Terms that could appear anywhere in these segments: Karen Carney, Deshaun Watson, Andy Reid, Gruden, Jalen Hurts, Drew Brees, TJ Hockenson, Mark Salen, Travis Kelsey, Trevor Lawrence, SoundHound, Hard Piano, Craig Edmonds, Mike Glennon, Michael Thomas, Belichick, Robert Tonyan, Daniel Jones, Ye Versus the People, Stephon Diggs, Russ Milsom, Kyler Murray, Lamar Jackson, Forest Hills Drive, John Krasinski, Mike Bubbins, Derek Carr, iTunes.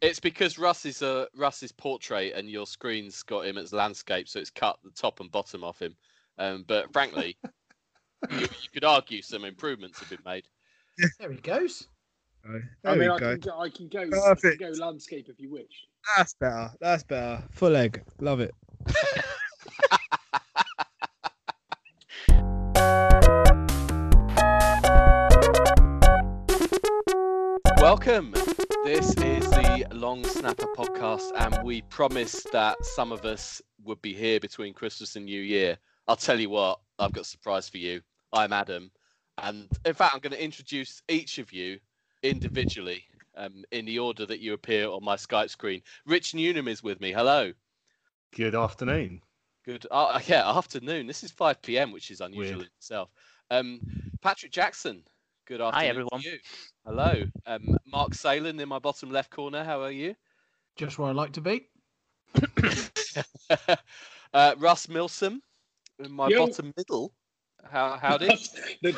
It's because Russ's portrait and your screen's got him as landscape, so it's cut the top and bottom off him. But frankly, you could argue some improvements have been made. There he goes. I can go landscape if you wish. That's better. Full egg. Love it. Welcome. This is the Long Snapper podcast, and we promised that some of us would be here between Christmas and New Year. I'll tell you what, I've got a surprise for you. I'm Adam, and in fact, I'm going to introduce each of you individually in the order that you appear on my Skype screen. Rich Newnham is with me. Hello. Good afternoon. Afternoon. This is 5 p.m., which is unusual in itself. Patrick Jackson. Good afternoon. Hi, everyone. To you. Hello. Mark Salen in my bottom left corner. How are you? Just where I like to be. Russ Milsom in my bottom middle. Howdy. That's the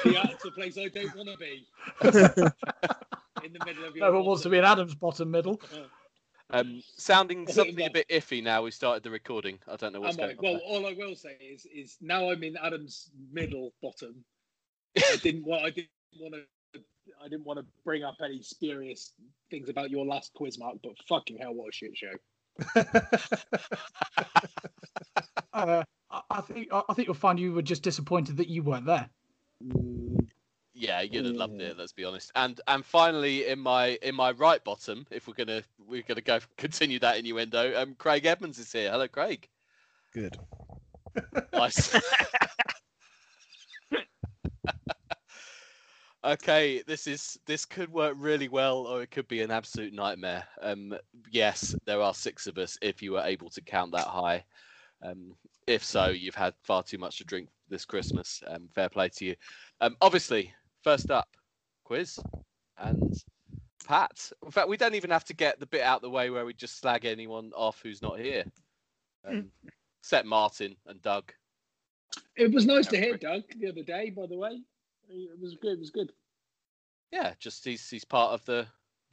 place I don't want to be. In the middle of your one wants to be in Adam's bottom middle. Sounding something a bit iffy now we started the recording. I don't know what's going on. Well, all I will say is now I'm in Adam's middle bottom. I didn't want to bring up any spurious things about your last quiz, Mark, but fucking hell, what a shit show. I think you'll find you were just disappointed that you weren't there. Yeah, you'd have loved it. Let's be honest. And finally, in my right bottom, if we're gonna go continue that innuendo. Craig Edmonds is here. Hello, Craig. Good. Nice. Okay, this could work really well, or it could be an absolute nightmare. Yes, there are 6 of us. If you were able to count that high, if so, you've had far too much to drink this Christmas. Fair play to you. Obviously, first up, quiz and Pat. In fact, we don't even have to get the bit out of the way where we just slag anyone off who's not here, except Martin and Doug. It was nice to hear Doug the other day, by the way. It was good. Yeah, just he's part of the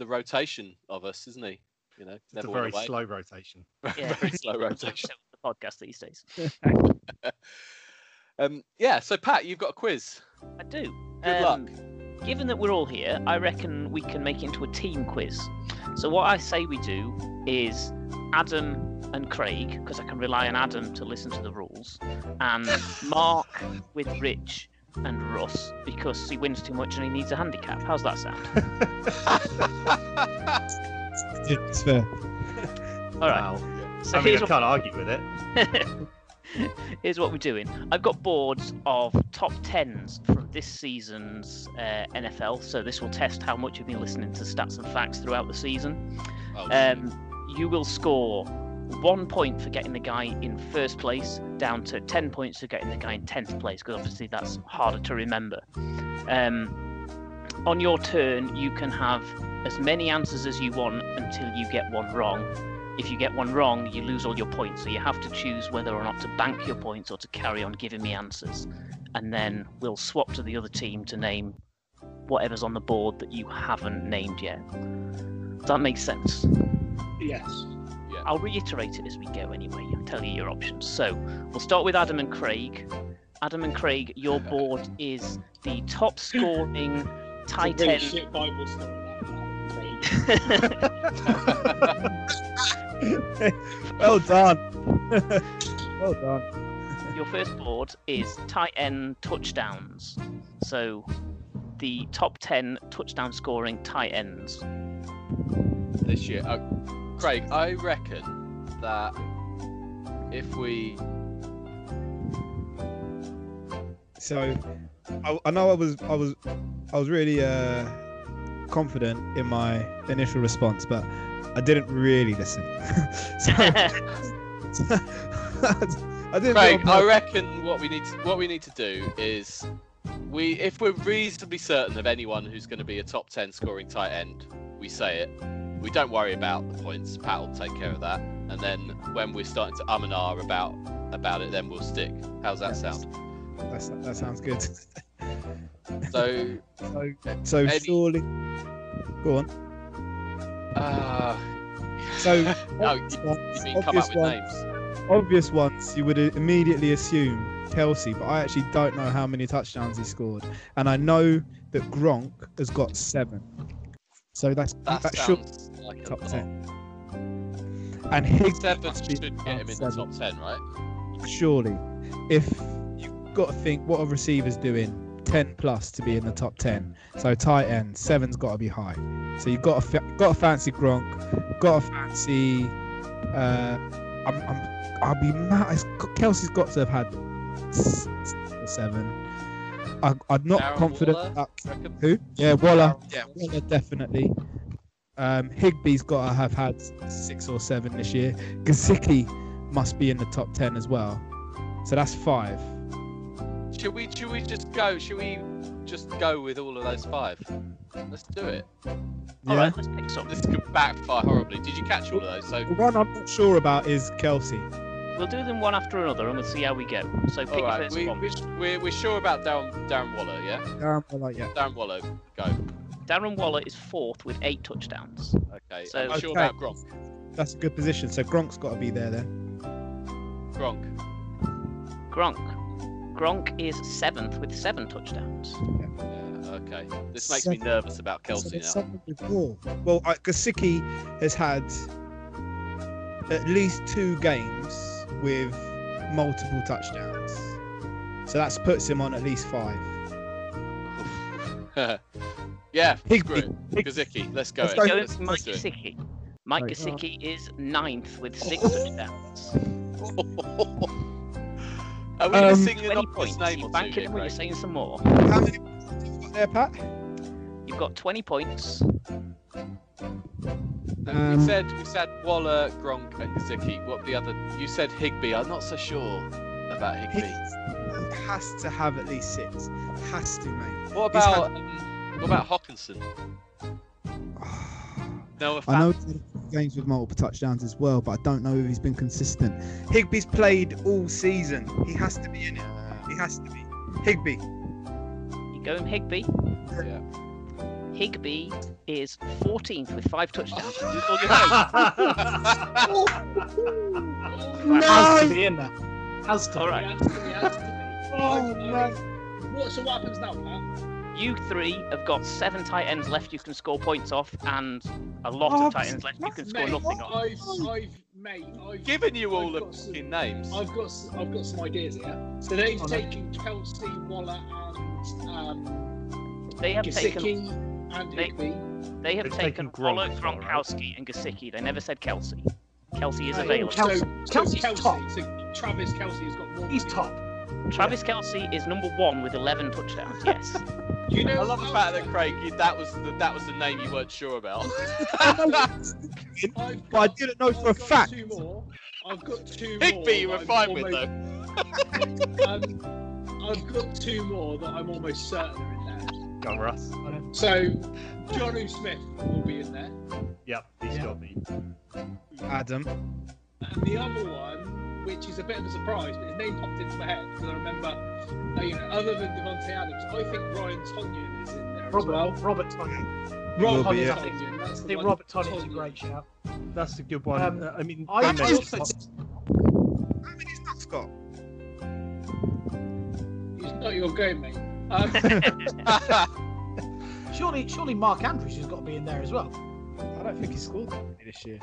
rotation of us, isn't he? You know, it's a very slow rotation. Yeah, very slow rotation. The podcast these days. So Pat, you've got a quiz. I do. Good luck. Given that we're all here, I reckon we can make it into a team quiz. So what I say we do is Adam and Craig, because I can rely on Adam to listen to the rules, and Mark with Rich and Russ, because he wins too much and he needs a handicap. How's that sound? Yeah, it's fair. All right. Wow. So I can't argue with it. Here's what we're doing. I've got boards of top 10s from this season's NFL, so this will test how much you've been listening to stats and facts throughout the season. You will score 1 point for getting the guy in first place, down to 10 points for getting the guy in 10th place, because obviously that's harder to remember. On your turn, you can have as many answers as you want until you get one wrong. If you get one wrong, you lose all your points, so you have to choose whether or not to bank your points or to carry on giving me answers. And then we'll swap to the other team to name whatever's on the board that you haven't named yet. Does that make sense? Yes. Yeah. I'll reiterate it as we go anyway. I'll tell you your options. So we'll start with Adam and Craig. Adam and Craig, your board is the top scoring tight end. It's a really shit Bible story. Well done. Well done. Your first board is tight end touchdowns. So the top 10 touchdown scoring tight ends this year. Craig, I reckon that if we... So, I know I was really confident in my initial response, but I didn't really listen. So, I didn't. Craig, I reckon what we need to do is if we're reasonably certain of anyone who's going to be a top 10 scoring tight end, we say it. We don't worry about the points. Pat will take care of that. And then when we're starting to and ah about it, then we'll stick. How's that sound? That sounds good. So surely... Go on. So no, you mean come up with names. Obvious ones you would immediately assume Kelsey, but I actually don't know how many touchdowns he scored, and I know that Gronk has got 7. So that should like top 10. And Higgs 7 should get him in the top 10, right? Surely. If you've got to think, what are receivers doing? 10 plus to be in the top 10. So tight end, 7's got to be high. So you've got to fancy Gronk, got to fancy. I'll be mad. Kelsey's got to have had 7. I'm not Darren confident Waller, about who. Yeah, Waller. Yeah, Waller definitely. Higby's got to have had 6 or 7 this year. Gesicki must be in the top 10 as well. So that's 5. Should we just go with all of those 5? Let's do it. Yeah. All right, let's pick something. This could backfire horribly. Did you catch all of those? So the one I'm not sure about is Kelsey. We'll do them one after another and we'll see how we go. So pick your first one. We're sure about Darren Waller, yeah? Darren Waller, yeah. Darren Waller, go. Darren Waller is 4th with 8 touchdowns. Okay, so I'm sure about Gronk. That's a good position. So Gronk's got to be there then. Gronk is 7th with 7 touchdowns. Yeah, okay. This makes me nervous about Kelsey now. Well, Gesicki has had at least 2 games with multiple touchdowns. So that puts him on at least 5. Yeah, Gesicki. Let's go. Mike Gesicki is 9th with 6 touchdowns. Are we going to sing an obvious name or two here, Craig? You're saying some more. How many points have you got there, Pat? You've got 20 points. We said Waller, Gronk and Gesicki. What the other? You said Higby. I'm not so sure about Higby. He has to have at least 6. Has to, mate. What about Hockenson? No, I know he's had games with multiple touchdowns as well, but I don't know if he's been consistent. Higby's played all season. He has to be in it. He has to be. Higby. You going Higby? Yeah. Higby is 14th with 5 touchdowns. No! Has to be in there. Has to be. All right. Has to be. Oh, man. So what happens now, Pat? You 3 have got 7 tight ends left you can score points off, and a lot of tight ends left you can score nothing off. I've given you all the fucking names. I've got some ideas here. So they've taken Kelsey, Waller, and they have Gesicki and Higby. They have taken Waller, Gronkowski, and Gesicki. They never said Kelsey. Kelsey is available. Kelsey's top. So Travis Kelsey has got more. He's top. Travis Kelsey is number 1 with 11 touchdowns. Yes. You know, I love the fact that Craig, that was the name you weren't sure about. I didn't know for a fact. I've got two more. Higby, you were fine with though. I've got 2 more that I'm almost certain are in there. Go Russ. So, Johnny Smith will be in there. Yep, he's got me. Adam. And the other one, which is a bit of a surprise, but his name popped into my head because I remember, other than Devontae Adams, I think Ryan Tonyan is in there. Robert Tonyan. Robert Tonyan's a great shout. That's a good one. How many's Knox got? It's not your game, mate. Surely Mark Andrews has got to be in there as well. I don't think he scored that many this year.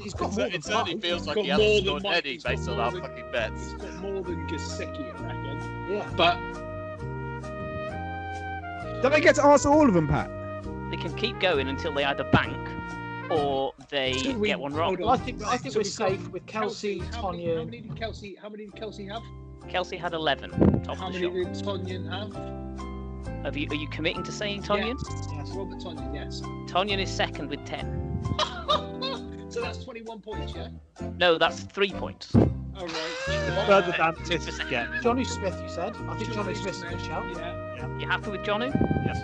He's got more. It certainly feels like he hasn't scored any based on our fucking bets. He's got more than Gesicki, I reckon. Yeah. But don't they get to answer all of them, Pat? They can keep going until they either bank or they get one wrong. I think we're safe with Kelsey, Tonyan. How many did Kelsey have? Kelsey had 11. How many did Tonyan have? Are you committing to saying Tonyan? Yes, Robert Tonyan, yes. Tonyan is 2nd with 10. So that's 21 points, yeah? No, that's 3 points. All right. Further down to this, yeah. Johnny Smith, you said. I think Johnny Smith's a good shout. Yeah. You happy with Johnny? Yes.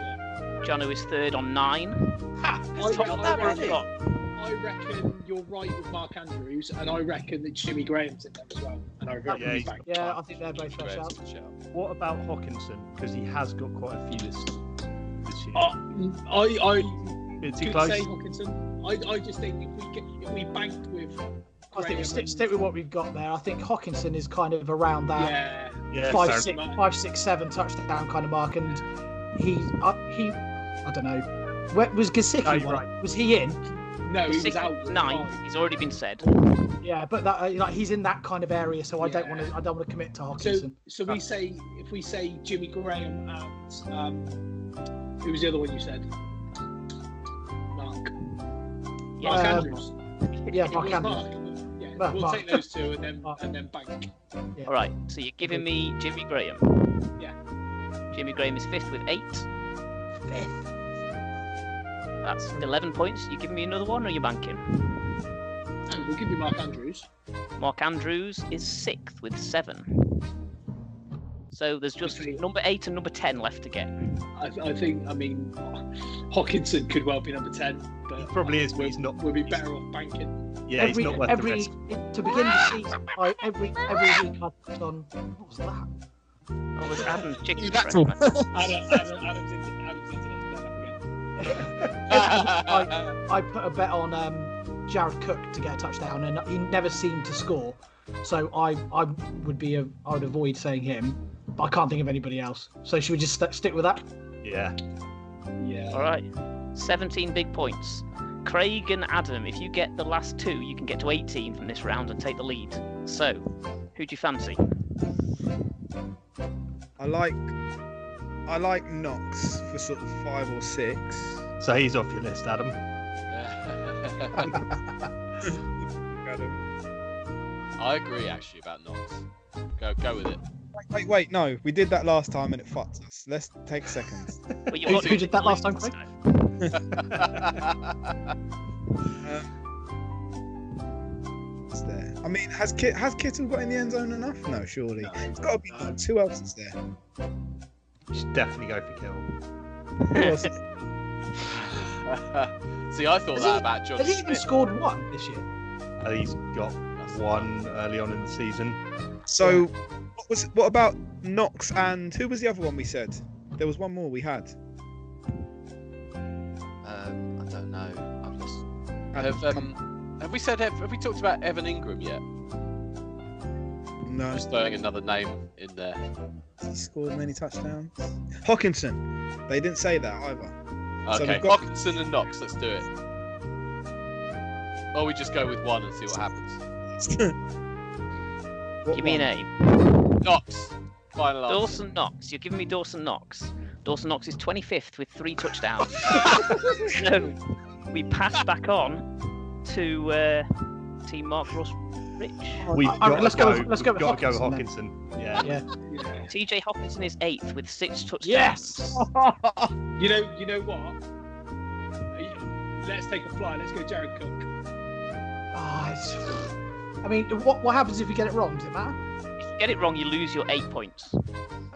Johnny is 3rd on 9. Ha! I reckon you're right with Mark Andrews, and I reckon that Jimmy Graham's in there as well. And I think they're both fresh out. What about Hockenson? Because he has got quite a few this year. I could say Hockenson. I just think if we banked with, I think we stick with what we've got there. I think Hockenson is kind of around that 5, 6, 7 touchdown kind of mark, and he I don't know. Where was Gesicki? No, right. Was he in? No, he was out. 9. He's already been said. Yeah, but that, like, he's in that kind of area, so I don't want to commit to Hockenson. So we say, if we say Jimmy Graham and who was the other one you said? Mark Andrews. Yeah, Mark Andrews. Yeah, we'll take those two and then bank. Yeah. All right. So you're giving me Jimmy Graham. Yeah. Jimmy Graham is 5th with 8. 5th. That's 11 points. You giving me another one, or are you banking? And we'll give you Mark Andrews. Mark Andrews is 6th with 7. So there's just number 8 and number 10 left to get. I think. I mean, Hockenson could well be number 10, but he probably is. We'll be better off banking. Yeah, he's not worth the risk. To begin the season, every week I've put on. What was that? Oh, was Adam's chicken. Adam's internet. I put a bet on Jared Cook to get a touchdown, and he never seemed to score. So I would avoid saying him, but I can't think of anybody else. So should we just stick with that? Yeah. All right. 17 big points. Craig and Adam, if you get the last two, you can get to 18 from this round and take the lead. So, who do you fancy? I like Knox for sort of 5 or 6. So he's off your list, Adam. Adam. I agree, actually, about Knox. Go with it. Wait, no. We did that last time and it fucked us. Let's take seconds. Well, who did that last time, Craig? What's there? I mean, has Kittle got in the end zone enough? No, surely. It's got to be good. Who else is there? You should definitely go for Kill. See, I thought that about Johnny Smith. Has he even scored 1 this year? He's got 1 early on in the season. So, what about Knox and who was the other one we said? There was one more we had. I don't know. I've lost. Have we talked about Evan Ingram yet? No. Just throwing another name in there. Has he scored many touchdowns? Hockenson. They didn't say that either. Okay, so Hockenson and Knox. Let's do it. Or we just go with 1 and see what happens. Give me a name. Knox. Final answer. Dawson Knox. You're giving me Dawson Knox. Dawson Knox is 25th with 3 touchdowns. So we pass back on to Team Mark Ross. Rich. Let's go with Hockenson. Yeah. TJ Hockenson is 8th with 6 touchdowns. Yes. You know what? Let's take a flyer. Let's go Jared Cook. I mean, what happens if you get it wrong? Does it matter? If you get it wrong, you lose your 8 points.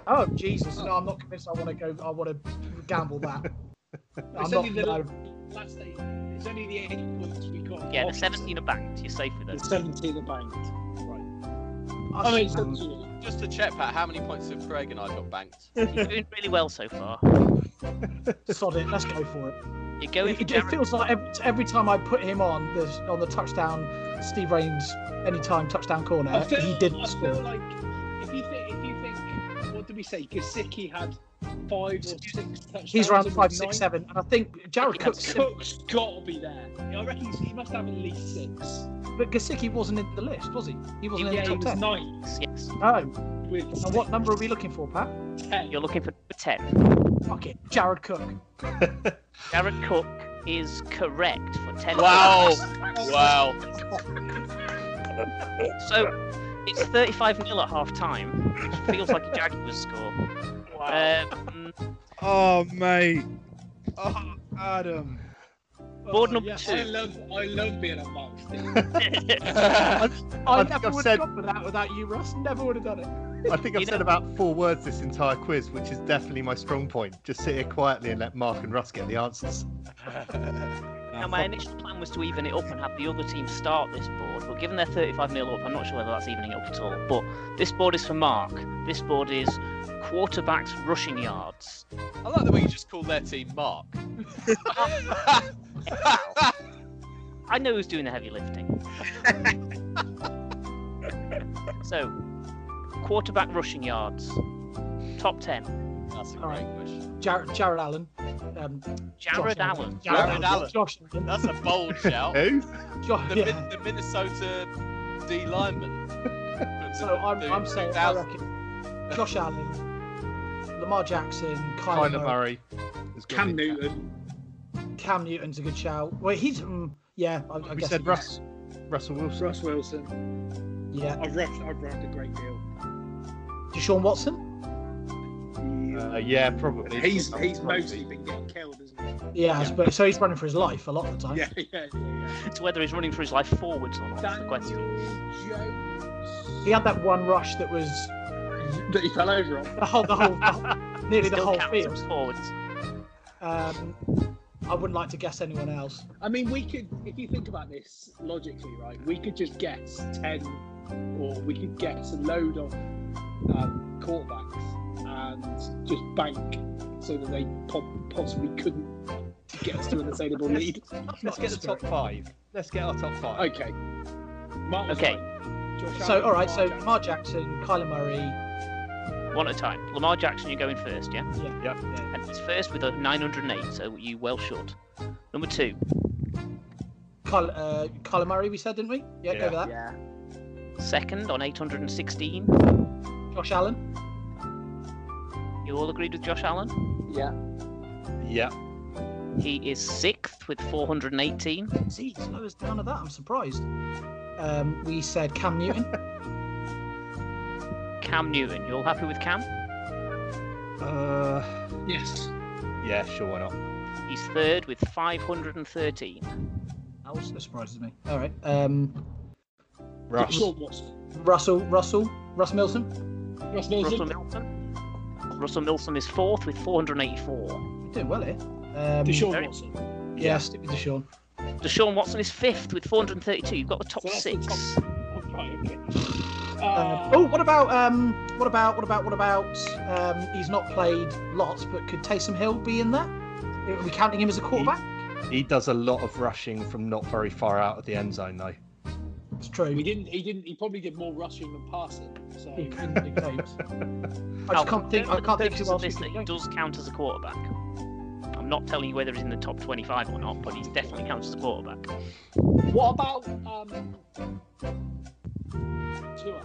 Oh Jesus! No, I'm not convinced. I want to gamble that. It's only the 8 points we got. Yeah, the 17 are banked. You're safe with those. The 17 are banked. Right. I mean, just to check, Pat, how many points have Craig and I got banked? You're doing really well so far. Sod it. Let's go for it. You're going for Jared. It feels like every time I put him on, on the touchdown, Steve Raines anytime touchdown corner, he didn't score. I feel like if you think, what did we say? Gesicki had 5 or 6 touchdowns. He's around 5, 6, 7, and I think Jared Cook's got to be there. I reckon he must have at least 6. But Gesicki wasn't in the list, was he? He wasn't in the top 10. He was 9th. Yes. Oh. And what number are we looking for, Pat? 10. You're looking for 10. Fuck it, Jared Cook. Jared Cook is correct for 10. Wow. So it's 35-0 at half time, which feels like a Jaguars score. Wow. Oh mate, Adam. Board number 2. I love being a monster. I never would have gone for that without you, Russ. Never would have done it. I think I've said about 4 words this entire quiz, which is definitely my strong point. Just sit here quietly and let Mark and Russ get the answers. Now, my initial plan was to even it up and have the other team start this board, but given they're 35-0 up, I'm not sure whether that's evening it up at all. But this board is for Mark. This board is quarterbacks rushing yards. I like the way you just call their team Mark. I know who's doing the heavy lifting. So, quarterback rushing yards, top 10. That's a great question. Jared Allen. Jared Allen. Josh Allen. That's a bold shout. Who? The Minnesota D lineman. So I'm saying I reckon Josh Allen, Lamar Jackson, Kyler Murray, Cam Newton. Cam Newton's a good shout. Well, he's I guess. Said Russell Wilson. Yeah, I've rushed a great deal. Deshaun Watson. Yeah, probably. He's mostly been getting killed, isn't he? Yeah, but so he's running for his life a lot of the time. Yeah. It's whether he's running for his life forwards or not. That's the question. Jones. He had that one rush that was that he fell over on. The whole nearly the whole field forwards. I wouldn't like to guess anyone else. I mean, we could, if you think about this logically, right? We could just guess 10, or we could guess a load of quarterbacks and just bank so that they possibly couldn't get us to an assailable lead. Let's get the top five. Let's get our top five. Okay. Mark, so, all right. So, Lamar Jackson, Kyler Murray. One at a time. Lamar Jackson, you're going first, yeah? Yeah. And he's first with a 908, so you well short. Number two. Kyler Murray, we said, didn't we? Yeah, go with that. Yeah. Second on 816. Josh Allen. You all agreed with Josh Allen? Yeah. He is sixth with 418. See, he's lowest down to that. I'm surprised. We said Cam Newton. Cam Newton. You all happy with Cam? Yes. Yeah, sure, why not? He's third with 513. That also surprises me. All right. Russ Milsom. Russell Milsom is fourth with 484. You're doing well here. Deshaun Watson. Yeah, stick with Deshaun. Deshaun Watson is fifth with 432. You've got the top six. What about he's not played lots, but could Taysom Hill be in there? Are we counting him as a quarterback? He does a lot of rushing from not very far out of the end zone, though. It's true. He probably did more rushing than passing. So he can be close. I can't think of this. He does count as a quarterback. I'm not telling you whether he's in the top 25 or not, but he definitely counts as a quarterback. What about Tua?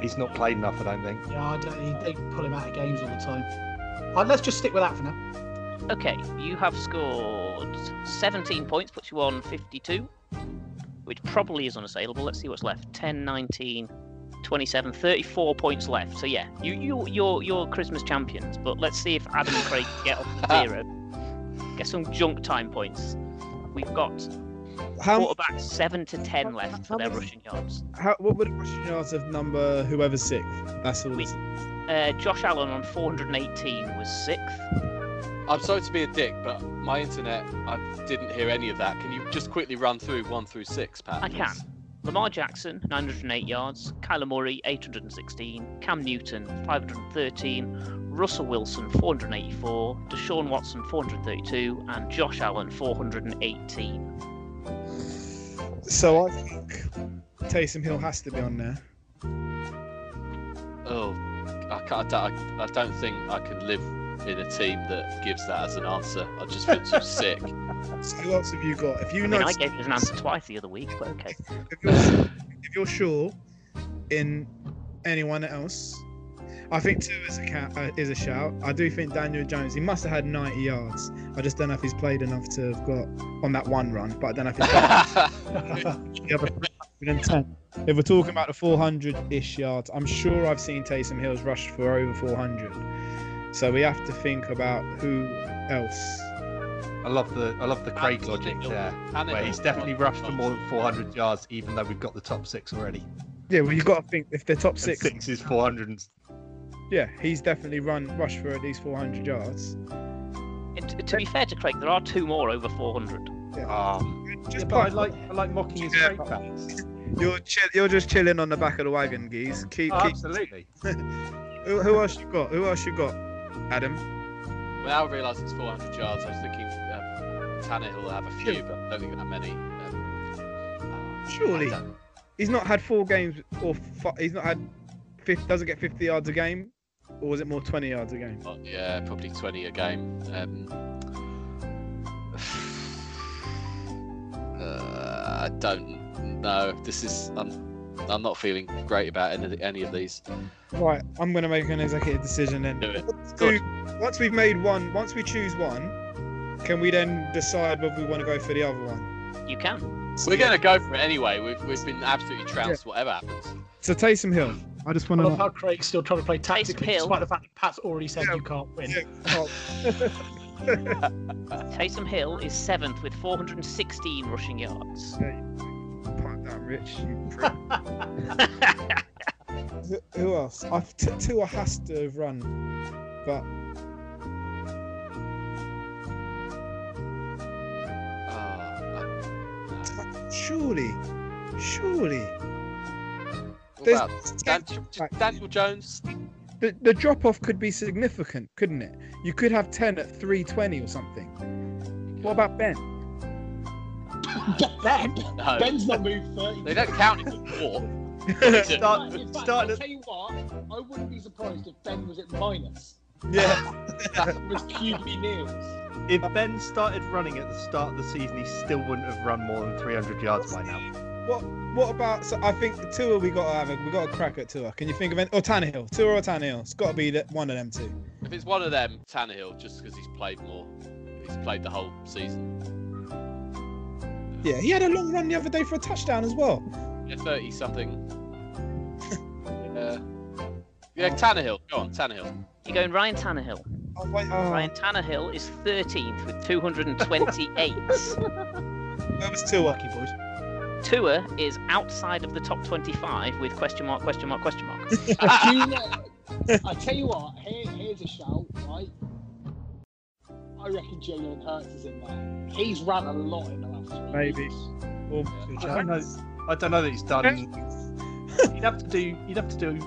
He's not played enough, I don't think. Yeah, I don't. They pull him out of games all the time. Let's just stick with that for now. Okay, you have scored 17 points, puts you on 52. Which probably is unassailable. Let's see what's left. 10, 19, 27, 34 points left. So yeah, you're Christmas champions. But let's see if Adam and Craig get off to zero, get some junk time points. We've got quarterbacks 7 to 10 left for their rushing yards. What would rushing yards of number whoever's sixth? That's all. Josh Allen on 418 was sixth. I'm sorry to be a dick, but my internet, I didn't hear any of that. Can you just quickly run through 1 through 6, Pat? I can. Lamar Jackson, 908 yards. Kyler Murray, 816. Cam Newton, 513. Russell Wilson, 484. Deshaun Watson, 432. And Josh Allen, 418. So I think Taysom Hill has to be on there. Oh, I don't think I can live in a team that gives that as an answer. I just feel so sick. So who else have you got? I gave it an answer twice the other week, but okay. If you're sure in anyone else, I think two is a shout. I do think Daniel Jones, he must have had 90 yards. I just don't know if he's played enough to have got on that one run, but I don't know if he's got 110. If we're talking about the 400-ish yards, I'm sure I've seen Taysom Hill's rush for over 400. So we have to think about who else. I love the Craig logic there, where he's definitely rushed for more than 400 yards, even though we've got the top six already. Yeah, well, you've got to think if they're top six. Six is 400. Yeah, he's definitely rushed for at least 400 yards. And to be fair to Craig, there are two more over 400. Yeah. I like mocking his Craig facts. You're just chilling on the back of the wagon, geez. Keep absolutely. Who else you got? Adam? Without realising it's 400 yards, I was thinking Tannehill will have a few, but I don't think that many. Surely he's not had four games, or he's not had doesn't get 50 yards a game, or was it more 20 yards a game? Oh, yeah, probably 20 a game. I don't know. This is I'm not feeling great about any of these. Right, I'm going to make an executive decision then. Do it. Once we've made one, once we choose one, can we then decide whether we want to go for the other one? You can. So we're going to go for it anyway. We've been absolutely trounced, whatever happens. So Taysom Hill. I just want to know how Craig's still trying to play tactically, despite the fact that Pat's already said you can't win. Taysom Hill is 7th with 416 rushing yards. Yeah, pipe down, Rich. Who else? Tua has to have run, but surely. Daniel Jones. The drop-off could be significant, couldn't it? You could have 10 at 320 or something. What about Ben? Ben? No. Ben's not moved 30. They don't count it before. I'll tell you what, I wouldn't be surprised if Ben was at minus. Yeah. That was QB News. If Ben started running at the start of the season, he still wouldn't have run more than 300 yards by now. What about? So I think Tua, we got to crack at Tua. Can you think of any? Or Tannehill, Tua or Tannehill? It's got to be one of them two. If it's one of them, Tannehill, just because he's played more. He's played the whole season. Yeah, he had a long run the other day for a touchdown as well. Yeah, 30 something. Yeah, Tannehill. Go on, Tannehill. You're going Ryan Tannehill. Oh, wait, Ryan Tannehill is 13th with 228. That was too lucky, boys. Tua is outside of the top 25 with question mark, question mark, question mark. I tell you what, here's a shout, right? I reckon Jalen Hurts is in there. He's run a lot in the last 3 weeks. Maybe. I don't know that he's done. You'd have to do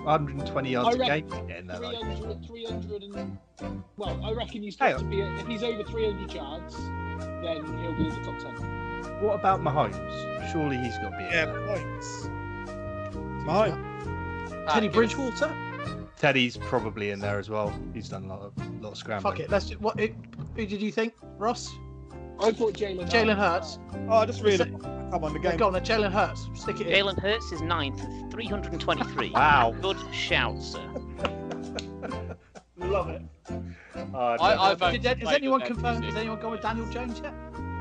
120 yards a game to get in there. 300 and... Well, I reckon he's got to be... If he's over 300 yards, then he'll be in the top 10. What about Mahomes? Surely he's got to be in there. Mahomes. Teddy Bridgewater? Teddy's probably in there as well. He's done a lot of scrambling. Fuck it. Let's. Who did you think, Ross? I thought Jalen Hurts. Oh, I just really. Come on, the game. Go on, Jalen Hurts. Stick it in. Jalen Hurts is 9th, 323. Wow. Good shout, sir. Love it. Has anyone gone with Daniel Jones yet?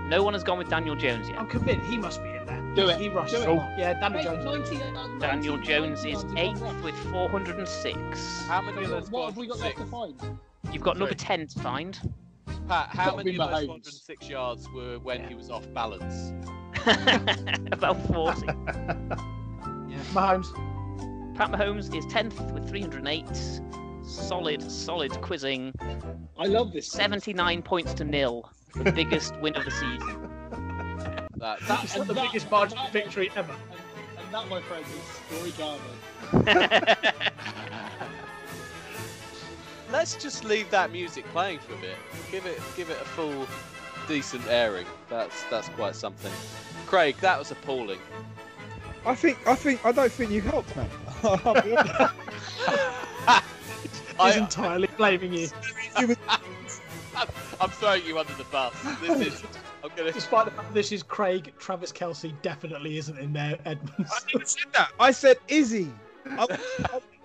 No one has gone with Daniel Jones yet. I'm convinced he must be in there. He rushed. Yeah, Daniel Jones is 8th with 406. How many of those? What have we got left to find? You've got number 10 to find. Pat, how many of those 406 yards were when he was off balance? About 40. Mahomes. Pat Mahomes is 10th with 308. Solid quizzing. I love this. 79 points to nil. The biggest win of the season. That's the biggest margin of victory ever. And that, my friend, is Rory Garvin. Let's just leave that music playing for a bit. Give it a full, decent airing. That's quite something. Craig, that was appalling. I don't think you helped, man. He's entirely blaming you. I'm throwing you under the bus. Despite the fact that this is Craig, Travis Kelsey definitely isn't in there, Edmonds. I never said that. I said, is he? I'm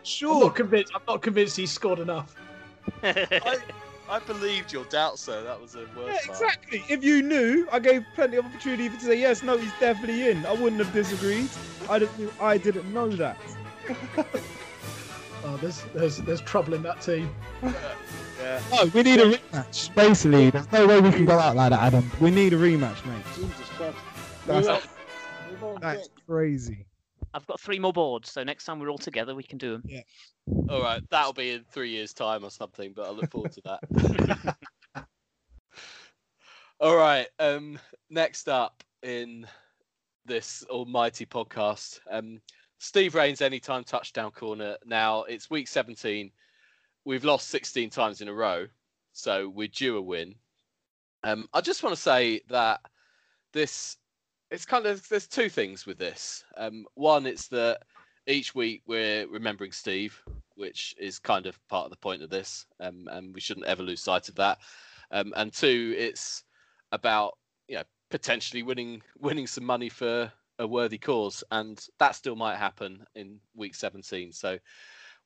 sure. I'm not convinced he's scored enough. I believed your doubt, sir. That was a word. Yeah, exactly. If you knew, I gave plenty of opportunity to say, yes, no, he's definitely in. I wouldn't have disagreed. I didn't know that. Oh, there's trouble in that team. Yeah. No, we need a rematch. Basically, there's no way we can go out like that, Adam. We need a rematch, mate. Jesus Christ. That's crazy. I've got 3 more boards, so next time we're all together, we can do them. Yeah. All right, that'll be in 3 years' time or something, but I look forward to that. All right, next up in this almighty podcast, Steve Rain's anytime touchdown corner. Now, it's week 17. We've lost 16 times in a row, so we're due a win. I just want to say that it's kind of, there's two things with this. One, it's that each week we're remembering Steve, which is kind of part of the point of this, and we shouldn't ever lose sight of that. And two, it's about, you know, potentially winning some money for a worthy cause, and that still might happen in week 17. So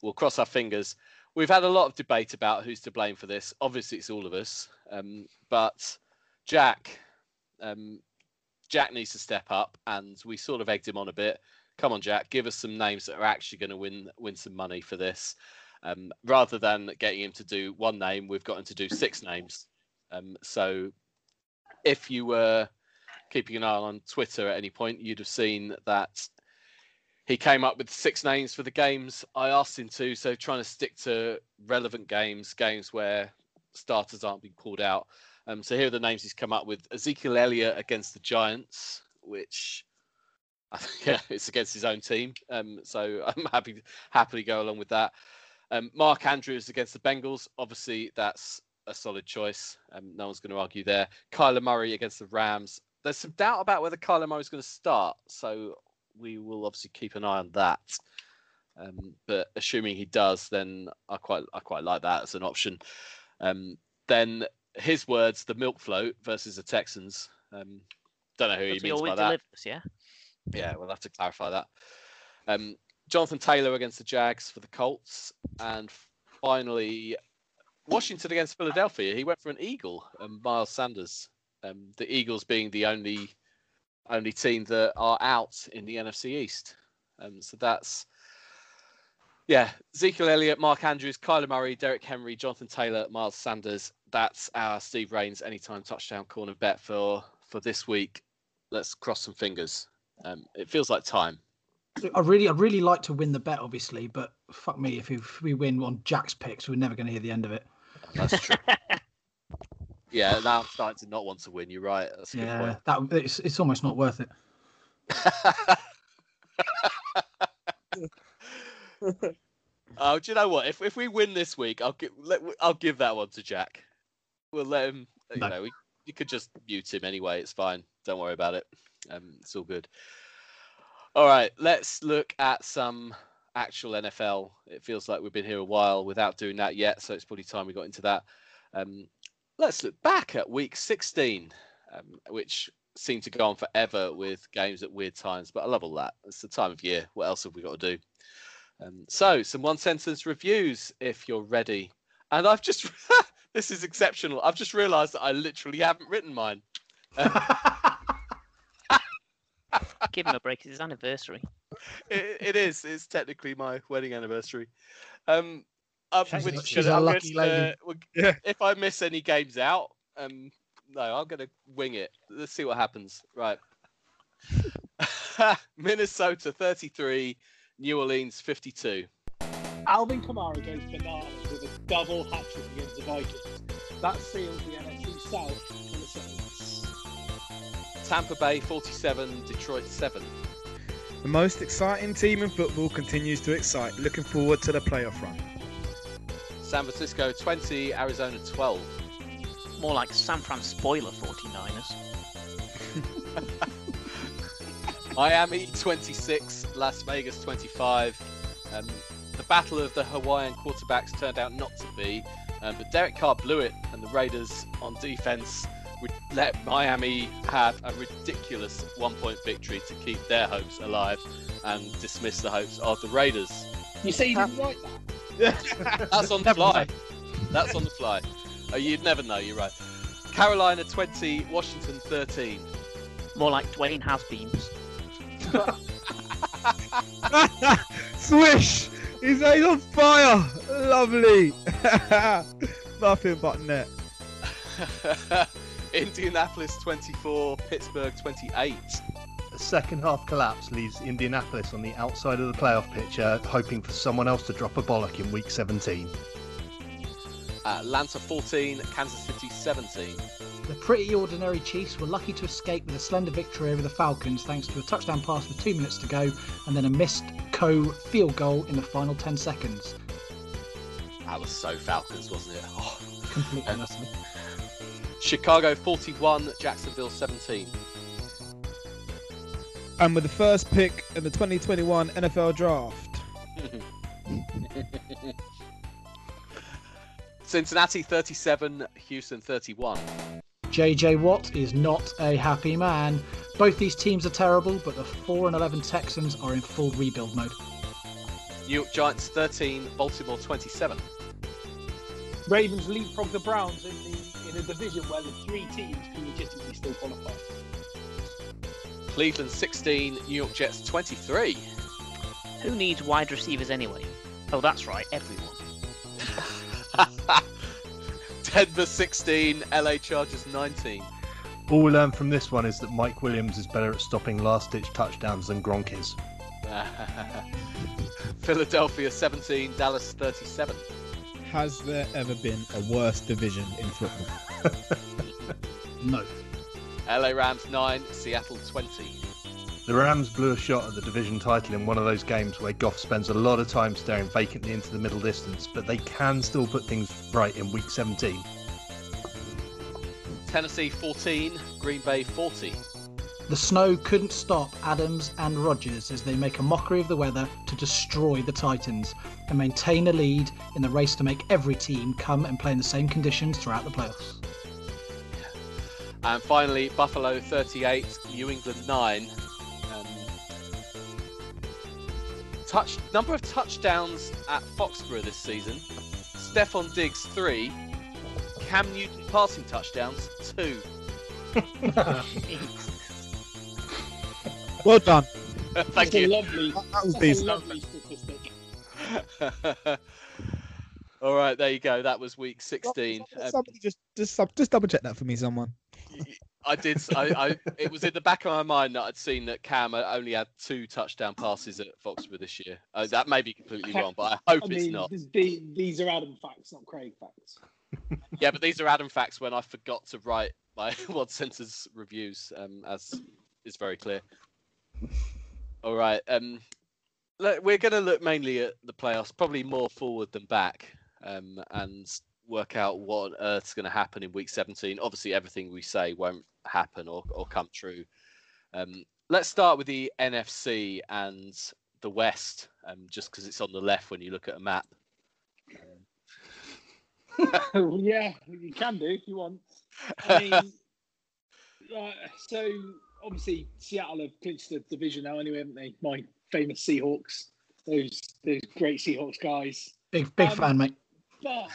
we'll cross our fingers. We've had a lot of debate about who's to blame for this. Obviously, it's all of us, but Jack needs to step up, and we sort of egged him on a bit. Come on, Jack, give us some names that are actually going to win some money for this. Rather than getting him to do one name, we've got him to do six names. So if you were keeping an eye on Twitter at any point, you'd have seen that he came up with six names for the games I asked him to. So trying to stick to relevant games where starters aren't being called out. So here are the names he's come up with. Ezekiel Elliott against the Giants, which I think it's against his own team. So I'm happily go along with that. Mark Andrews against the Bengals. Obviously, that's a solid choice. No one's going to argue there. Kyler Murray against the Rams. There's some doubt about whether Kyler Murray is going to start, so we will obviously keep an eye on that. But assuming he does, then I quite like that as an option. Then his words, the milk float versus the Texans. Don't know who he means by that. Yeah, we'll have to clarify that. Jonathan Taylor against the Jags for the Colts. And finally, Washington against Philadelphia. He went for an Eagle and Miles Sanders. The Eagles being the only team that are out in the NFC East. So that's, Ezekiel Elliott, Mark Andrews, Kyler Murray, Derek Henry, Jonathan Taylor, Miles Sanders. That's our Steve Raines anytime touchdown corner bet for this week. Let's cross some fingers. It feels like time. I'd really like to win the bet, obviously, but fuck me, if we win on Jack's picks, we're never going to hear the end of it. That's true. Yeah, now I'm starting to not want to win. You're right. That's a good point. That it's almost not worth it. Oh, do you know what? If we win this week, I'll give that one to Jack. We'll let him. You know, you could just mute him anyway. It's fine. Don't worry about it. It's all good. All right, let's look at some actual NFL. It feels like we've been here a while without doing that yet, so it's probably time we got into that. Let's look back at week 16, which seemed to go on forever with games at weird times, but I love all that. It's the time of year. What else have we got to do? So some one-sentence reviews, if you're ready. And I've just... this is exceptional. I've just realised that I literally haven't written mine. Give him a break. It's his anniversary. It is. It's technically my wedding anniversary. She's a lucky lady. If I miss any games out, I'm going to wing it. Let's see what happens. Right. Minnesota 33, New Orleans 52. Alvin Kamara goes bananas with a double hat-trick against the Vikings. That seals the NFC South for the Saints. Tampa Bay 47, Detroit 7. The most exciting team in football continues to excite. Looking forward to the playoff run. San Francisco 20, Arizona 12. More like San Fran spoiler 49ers. Miami 26, Las Vegas 25. The battle of the Hawaiian quarterbacks turned out not to be, but Derek Carr blew it, and the Raiders on defense let Miami have a ridiculous one-point victory to keep their hopes alive and dismiss the hopes of the Raiders. You say you didn't write that? That's on the fly. That's on the fly. Oh, you'd never know. You're right. Carolina 20, Washington 13. More like Dwayne has beams. Swish! He's on fire. Lovely. Nothing but net. Indianapolis 24, Pittsburgh 28. The second half collapse leaves Indianapolis on the outside of the playoff picture, hoping for someone else to drop a bollock in week 17. Atlanta 14, Kansas City 17. The pretty ordinary Chiefs were lucky to escape with a slender victory over the Falcons thanks to a touchdown pass with 2 minutes to go and then a missed field goal in the final 10 seconds. That was so Falcons, wasn't it? Oh. Completely. Chicago 41, Jacksonville 17. And with the first pick in the 2021 NFL Draft. Cincinnati 37, Houston 31. JJ Watt is not a happy man. Both these teams are terrible, but the 4-11 Texans are in full rebuild mode. New York Giants 13, Baltimore 27. Ravens leapfrog the Browns in a division where the three teams can legitimately still qualify. Cleveland 16, New York Jets 23. Who needs wide receivers anyway? Oh, that's right, everyone. Denver 16, LA Chargers 19. All we learn from this one is that Mike Williams is better at stopping last-ditch touchdowns than Gronk is. Philadelphia 17, Dallas 37. Has there ever been a worse division in football? No. LA Rams 9, Seattle 20. The Rams blew a shot at the division title in one of those games where Goff spends a lot of time staring vacantly into the middle distance, but they can still put things right in week 17. Tennessee 14, Green Bay 40. The snow couldn't stop Adams and Rodgers as they make a mockery of the weather to destroy the Titans and maintain a lead in the race to make every team come and play in the same conditions throughout the playoffs. And finally, Buffalo 38, New England 9. Number of touchdowns at Foxborough this season. Stephon Diggs 3. Cam Newton passing touchdowns 2. Well done. Thank you. That was a lovely statistic. All right, there you go. That was week 16. Somebody just double check that for me, someone. I did. It was in the back of my mind that I'd seen that Cam only had 2 touchdown passes at Foxborough this year. That may be completely wrong, but I hope it's not. These are Adam facts, not Craig facts. Yeah, but these are Adam facts when I forgot to write my one sentence reviews, as is very clear. All right. We're going to look mainly at the playoffs, probably more forward than back, and work out what on earth's going to happen in week 17. Obviously, everything we say won't happen or come true. Let's start with the NFC and the West, just because it's on the left when you look at a map. Yeah, you can do if you want. I mean, so obviously Seattle have clinched the division now anyway, haven't they? My famous Seahawks, those great Seahawks guys. Big fan, mate. But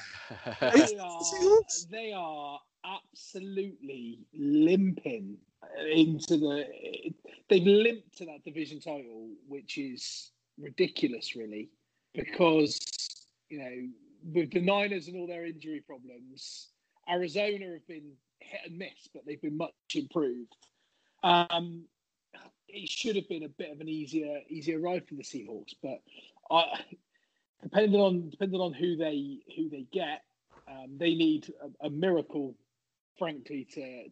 they are absolutely limping into they've limped to that division title, which is ridiculous, really, because, you know, with the Niners and all their injury problems, Arizona have been hit and miss, but they've been much improved. It should have been a bit of an easier ride for the Seahawks, but depending on who they get, they need a miracle, frankly,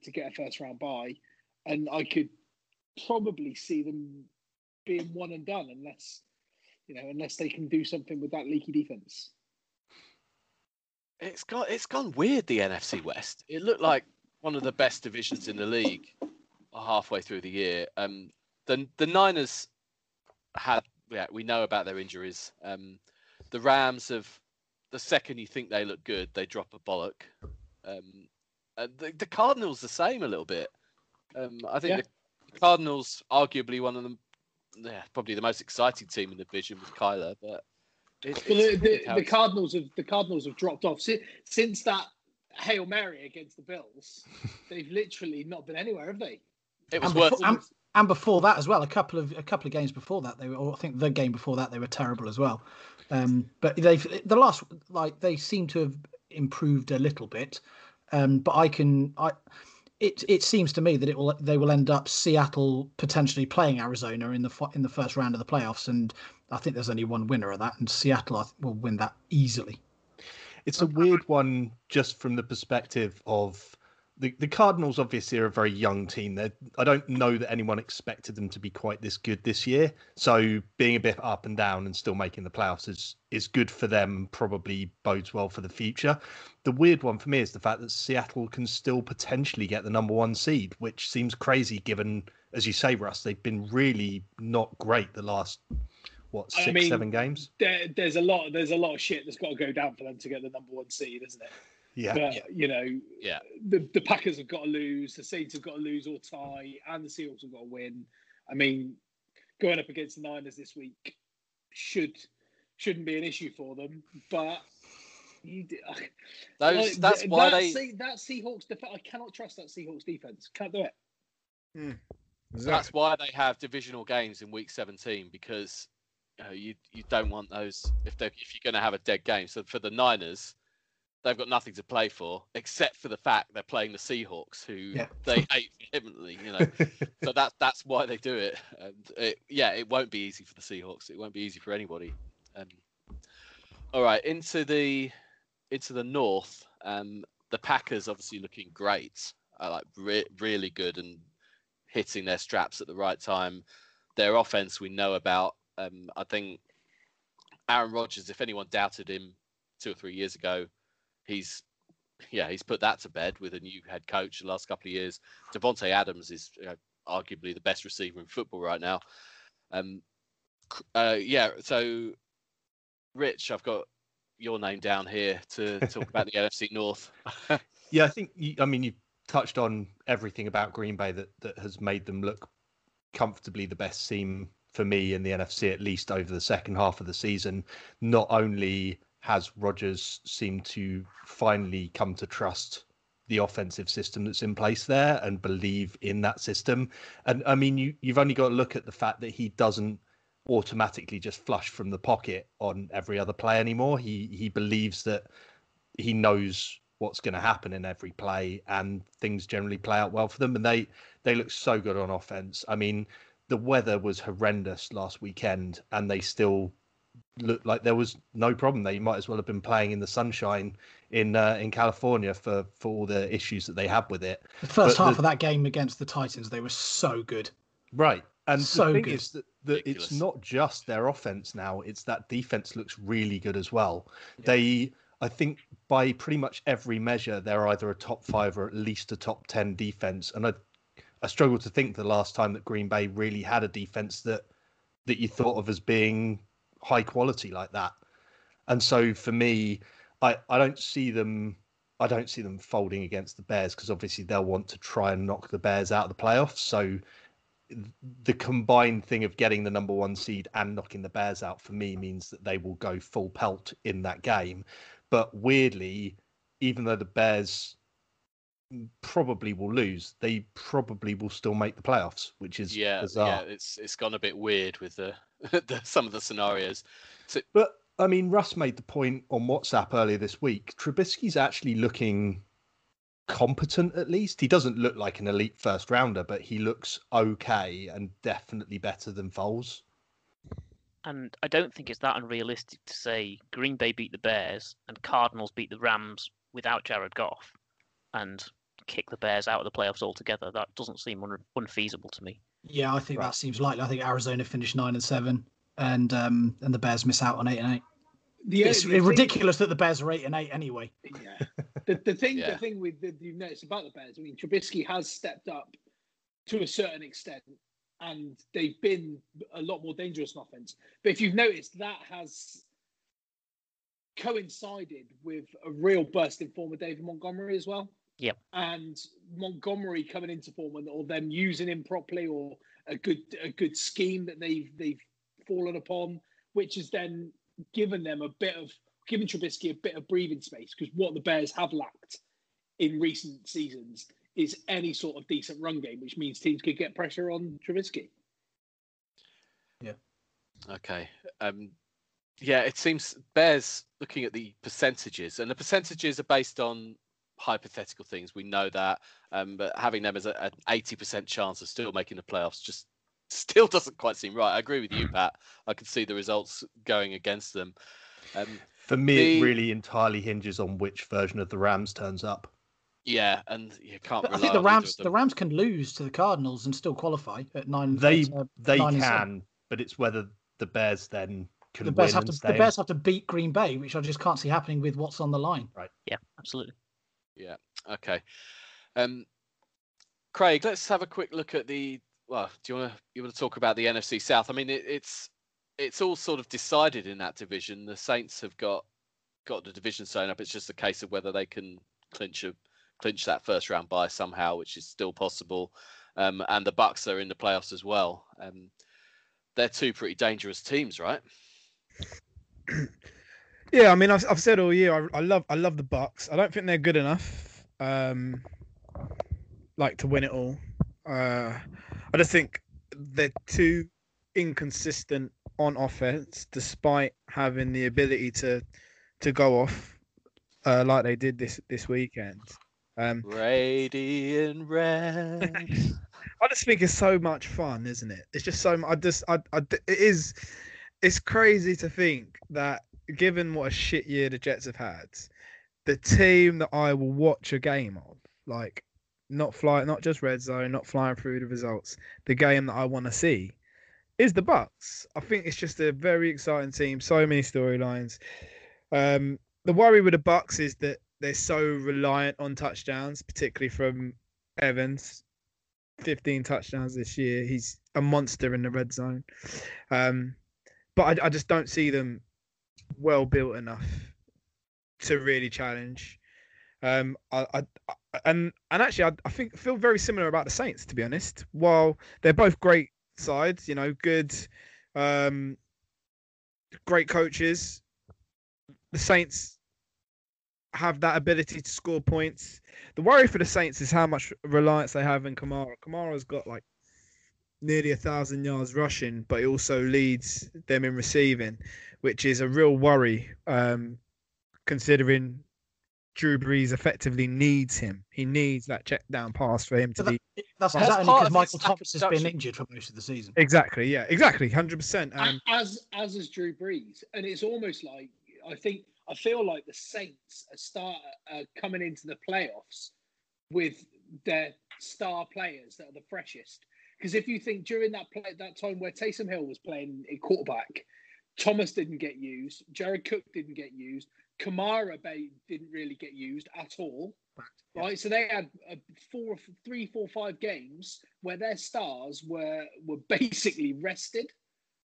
to get a first round bye, and I could probably see them being one and done unless they can do something with that leaky defense. It's gone weird, the NFC West. It looked like one of the best divisions in the league halfway through the year. The Niners we know about their injuries. The Rams the second you think they look good, they drop a bollock. The Cardinals the same a little bit. I think the Cardinals arguably one of them, probably the most exciting team in the division with Kyler, but. The Cardinals have dropped off since that Hail Mary against the Bills. They've literally not been anywhere, have they? And before that as well, a couple of games before that the game before that they were terrible as well. But they seem to have improved a little bit. But it seems to me that they will end up Seattle potentially playing Arizona in the first round of the playoffs, and I think there's only one winner of that, and Seattle will win that easily. It's a weird one just from the perspective of the Cardinals obviously are a very young team. I don't know that anyone expected them to be quite this good this year. So being a bit up and down and still making the playoffs is good for them and probably bodes well for the future. The weird one for me is the fact that Seattle can still potentially get the number one seed, which seems crazy given, as you say, Russ, they've been really not great the last, seven games? There's a lot of shit that's got to go down for them to get the number one seed, isn't it? Yeah, but, you know, yeah. The Packers have got to lose, the Saints have got to lose or tie, and the Seahawks have got to win. I mean, going up against the Niners this week shouldn't be an issue for them, but that Seahawks defense, I cannot trust that Seahawks defense. Can't do it. Mm, exactly. That's why they have divisional games in week 17 because you don't want those if you're going to have a dead game. So for the Niners, they've got nothing to play for, except for the fact they're playing the Seahawks, who they hate vehemently, you know. So that's why they do it. And it won't be easy for the Seahawks. It won't be easy for anybody. All right, into the North. The Packers obviously looking great, really good and hitting their straps at the right time. Their offense we know about. I think Aaron Rodgers, if anyone doubted him 2 or 3 years ago, he's put that to bed with a new head coach the last couple of years. Devontae Adams is arguably the best receiver in football right now. So Rich, I've got your name down here to talk about the NFC North. Yeah, I think you touched on everything about Green Bay that has made them look comfortably the best team for me in the NFC, at least over the second half of the season. Not only has Rodgers seemed to finally come to trust the offensive system that's in place there and believe in that system. And I mean, you've only got to look at the fact that he doesn't automatically just flush from the pocket on every other play anymore. He believes that he knows what's going to happen in every play and things generally play out well for them. And they look so good on offense. I mean, the weather was horrendous last weekend and they still looked like there was no problem. They might as well have been playing in the sunshine in California for all the issues that they have with it. The first half of that game against the Titans, they were so good. Right. And so the thing is that it's not just their offense now, it's that defense looks really good as well. Yeah. I think by pretty much every measure, they're either a top 5 or at least a top 10 defense. And I struggle to think the last time that Green Bay really had a defense that you thought of as being high quality like that. And so for me, I don't see them folding against the Bears because obviously they'll want to try and knock the Bears out of the playoffs. So the combined thing of getting the number one seed and knocking the Bears out for me means that they will go full pelt in that game. But weirdly, even though the Bears probably will lose, they probably will still make the playoffs, which is bizarre. Yeah, it's gone a bit weird with some of the scenarios. So, but I mean, Russ made the point on WhatsApp earlier this week. Trubisky's actually looking competent, at least. He doesn't look like an elite first rounder, but he looks okay and definitely better than Foles. And I don't think it's that unrealistic to say Green Bay beat the Bears and Cardinals beat the Rams without Jared Goff and kick the Bears out of the playoffs altogether. That doesn't seem unfeasible to me. Yeah, I think that seems likely. I think Arizona finished 9-7, and the Bears miss out on 8-8. It's ridiculous that the Bears are 8-8 anyway. Yeah, the thing with you've noticed about the Bears, I mean, Trubisky has stepped up to a certain extent, and they've been a lot more dangerous in offense. But if you've noticed, that has coincided with a real burst in form of David Montgomery as well. Yeah, and Montgomery coming into form, or them using him properly, or a good scheme that they've fallen upon, which has then given Trubisky a bit of breathing space. Because what the Bears have lacked in recent seasons is any sort of decent run game, which means teams could get pressure on Trubisky. Yeah. Okay. Yeah, it seems Bears looking at the percentages, and the percentages are based on hypothetical things. We know that, but having them as an 80% chance of still making the playoffs just still doesn't quite seem right. I agree with you, Pat. I can see the results going against them. For me, it really entirely hinges on which version of the Rams turns up. Yeah, and you can't. But I think the Rams can lose to the Cardinals and still qualify at 9. They can, but it's whether the Bears then can win. The Bears have to beat Green Bay, which I just can't see happening with what's on the line. Right. Yeah, absolutely. Yeah. Okay. Craig, let's have a quick look at the. Well, do you want to talk about the NFC South? I mean, it's all sort of decided in that division. The Saints have got the division sewn up. It's just a case of whether they can clinch that first round bye somehow, which is still possible. And the Bucks are in the playoffs as well. They're two pretty dangerous teams, right? Yeah, I mean, I've said all year, I love the Bucks. I don't think they're good enough, to win it all. I just think they're too inconsistent on offense, despite having the ability to go off like they did this weekend. Radiant Red. I just think it's so much fun, isn't it? It's just so. It is. It's crazy to think that, given what a shit year the Jets have had, the team that I will watch a game of, like. Not just red zone, not flying through the results. The game that I want to see is the Bucks. I think it's just a very exciting team. So many storylines. The worry with the Bucks is that they're so reliant on touchdowns, particularly from Evans. 15 touchdowns this year. He's a monster in the red zone. But I just don't see them well built enough to really challenge. I feel very similar about the Saints, to be honest. While they're both great sides, you know, good, great coaches, the Saints have that ability to score points. The worry for the Saints is how much reliance they have in Kamara. Kamara's got like nearly 1,000 yards rushing, but he also leads them in receiving, which is a real worry, considering Drew Brees effectively needs him. He needs that check down pass for him to be. That's only because Michael Thomas has been injured for most of the season. Exactly. Yeah, exactly. 100%. As is Drew Brees. And it's almost like, I feel like the Saints are coming into the playoffs with their star players that are the freshest. Because if you think during that time where Taysom Hill was playing in quarterback, Thomas didn't get used. Jared Cook didn't get used. Kamara Bay didn't really get used at all, right? Yeah. So they had three, four, five games where their stars were basically rested,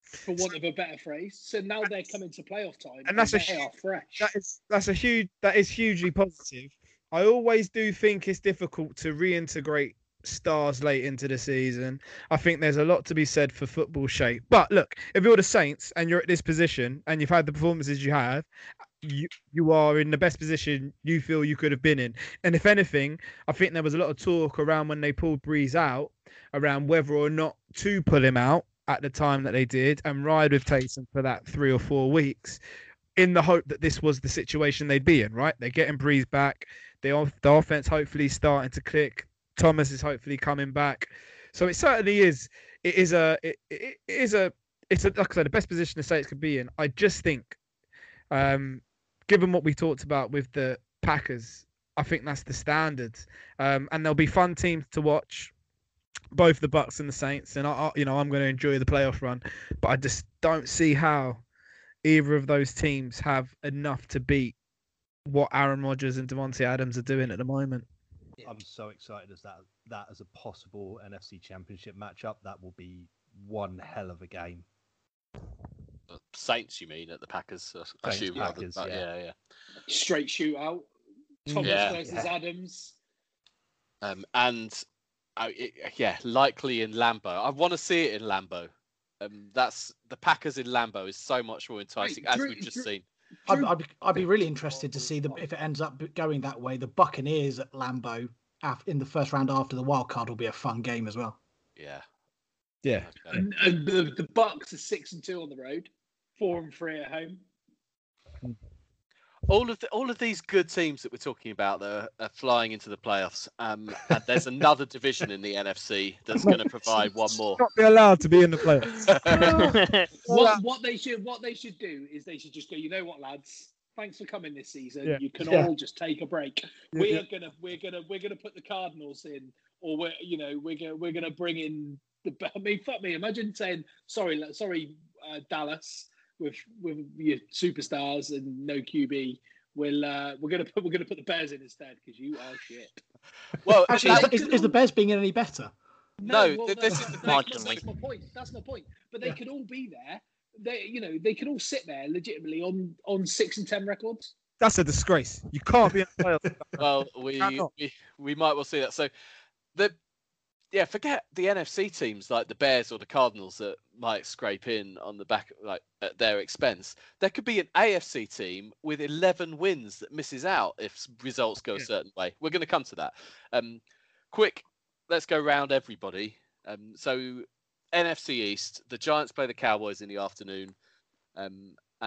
for want of a better phrase. So now they're coming to playoff time, and they are fresh. That is hugely positive. I always do think it's difficult to reintegrate stars late into the season. I think there's a lot to be said for football shape. But look, if you're the Saints and you're at this position and you've had the performances you have. You are in the best position you feel you could have been in. And if anything, I think there was a lot of talk around when they pulled Brees out, around whether or not to pull him out at the time that they did and ride with Taysom for that 3 or 4 weeks in the hope that this was the situation they'd be in, right? They're getting Brees back. The offense hopefully starting to click. Thomas is hopefully coming back. So it certainly is. It's like I said, the best position the Saints could be in. I just think, given what we talked about with the Packers, I think that's the standard. And there'll be fun teams to watch, both the Bucks and the Saints. And I'm going to enjoy the playoff run, but I just don't see how either of those teams have enough to beat what Aaron Rodgers and Devontae Adams are doing at the moment. I'm so excited as that as a possible NFC Championship matchup. That will be one hell of a game. Saints, you mean, at the Packers? I assume Packers, yeah. Straight shootout. Thomas versus Adams. Likely in Lambeau. I want to see it in Lambeau. That's the Packers in Lambeau is so much more enticing, as we've just seen. I'd be really interested to see if it ends up going that way. The Buccaneers at Lambeau in the first round after the wild card will be a fun game as well. Yeah. Yeah. Okay. And the Bucks are 6-2 on the road. 4-3 at home. All of these good teams that we're talking about are flying into the playoffs. And there's another division in the NFC that's going to provide one more. Not be allowed to be in the playoffs. What they should do is they should just go, you know what, lads, thanks for coming this season. Yeah. You can all just take a break. Yeah. We're gonna put the Cardinals in, or we're gonna bring in the. I mean, fuck me. Imagine saying sorry, Dallas with your superstars and no QB. We're gonna put the Bears in instead because you are shit. Well, actually, is the Bears being any better? No, that's my point. But they could all be there. They could all sit there legitimately on 6-10 records. That's a disgrace. You can't be in the playoffs. Well, we might well see that. So, forget the NFC teams like the Bears or the Cardinals that might scrape in on the back, like at their expense. There could be an AFC team with 11 wins that misses out if results go a certain way. We're going to come to that. Quick. Let's go round everybody. So NFC East, the Giants play the Cowboys in the afternoon. And